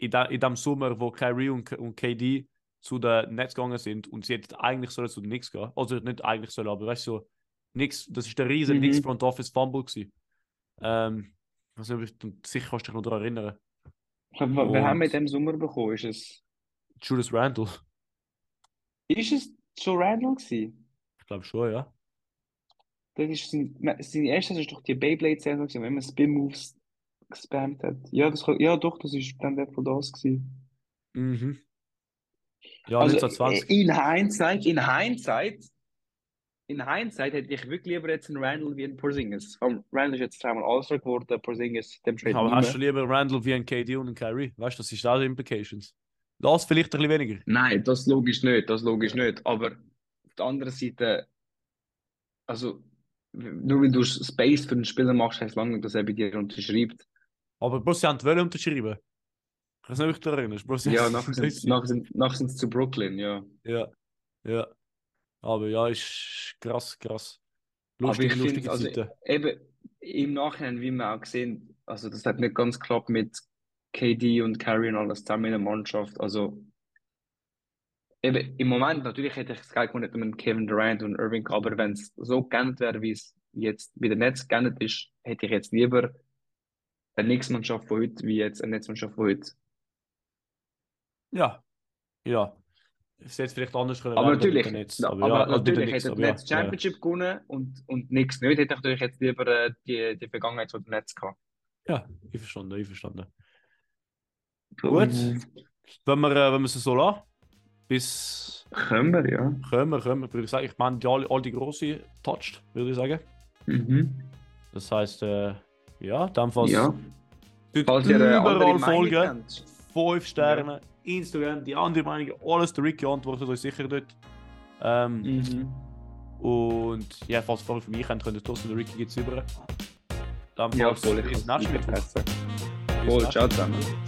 In dem Sommer, wo Kyrie und KD zu den Nets gegangen sind und sie hätten eigentlich sollen zu den Knicks gehen. Also nicht eigentlich sollen, aber weißt du, so, Knicks, das ist der riesen Knicks Mhm. Front Office Fumble gewesen. Ich weiß nicht, sicher kannst du dich noch daran erinnern. Ich glaub, wir haben mit Und dem Sommer bekommen, Julius Randle, ist es schon Randall gewesen? ich glaube schon, ja. Das ist seine erste Saison ist doch die Beyblade-Saison gewesen, wo er immer Spin-Moves gespammt hat. Ja, ja doch, das ist dann der von das gewesen. Mhm. Ja, Also 1920. in Hindsight hätte ich wirklich lieber jetzt einen Randall wie einen Porzingis. Randall ist jetzt dreimal All-Star geworden, Porzingis dem Trade Aber nicht hast du mehr. lieber Randall wie ein KD und ein Kyrie? Weißt du, das ist auch die Implications. Das vielleicht ein bisschen weniger. Nein, das logisch nicht. Aber auf der anderen Seite, also nur weil du Space für den Spieler machst, heißt lange nicht, dass er bei dir unterschreibt. Aber Bro, sie haben die Welle unterschrieben. Ich weiß nicht, ob ich daran erinnere. Bro, sie Ja, nachher sind sie nachher sind's zu Brooklyn, ja. Ja, ja. Aber ja, ist krass. Aber ich finde, Lustige also Zeiten. eben im Nachhinein, wie wir auch sehen, also das hat nicht ganz geklappt mit KD und Kyrie und alles zusammen in der Mannschaft. Also eben im Moment, natürlich hätte ich es geil gefunden mit Kevin Durant und Irving, aber wenn es so geändert wäre, wie es jetzt bei den Nets geändert ist, hätte ich jetzt lieber eine Knicks-Mannschaft von heute, wie jetzt eine Nets-Mannschaft von heute. Ja, ja. Es hätte vielleicht anders können Aber werden mit natürlich, den Nets. Aber ja, aber also mit den natürlich Knicks, hätte die aber Nets ja. Championship gewonnen und Knicks nicht, hätte ich natürlich jetzt lieber die Vergangenheit von den Nets gehabt. Ja, ich verstanden. Gut. Mhm. Wenn wir es so lassen, bis Können wir, ja. können wir, würde ich sagen, ich meine, all die Grossen touched, würde ich sagen. Mhm. Das heisst, ja, dann Ja. tut Falls ihr eine andere überall Meinung folgen, habt. 5 Ja. Sterne, Instagram, die andere Meinung, alles, der Ricky antwortet euch sicher dort. Ähm, Mhm. Und ja, falls ihr Fragen von mir habt, könnt ihr trotzdem, der Ricky geht's über. Dann Ja, falls voll, ich bis kann es nächsten Mittwoch. mitreißen. Bis Voll, nächsten ciao Mittwoch. zusammen.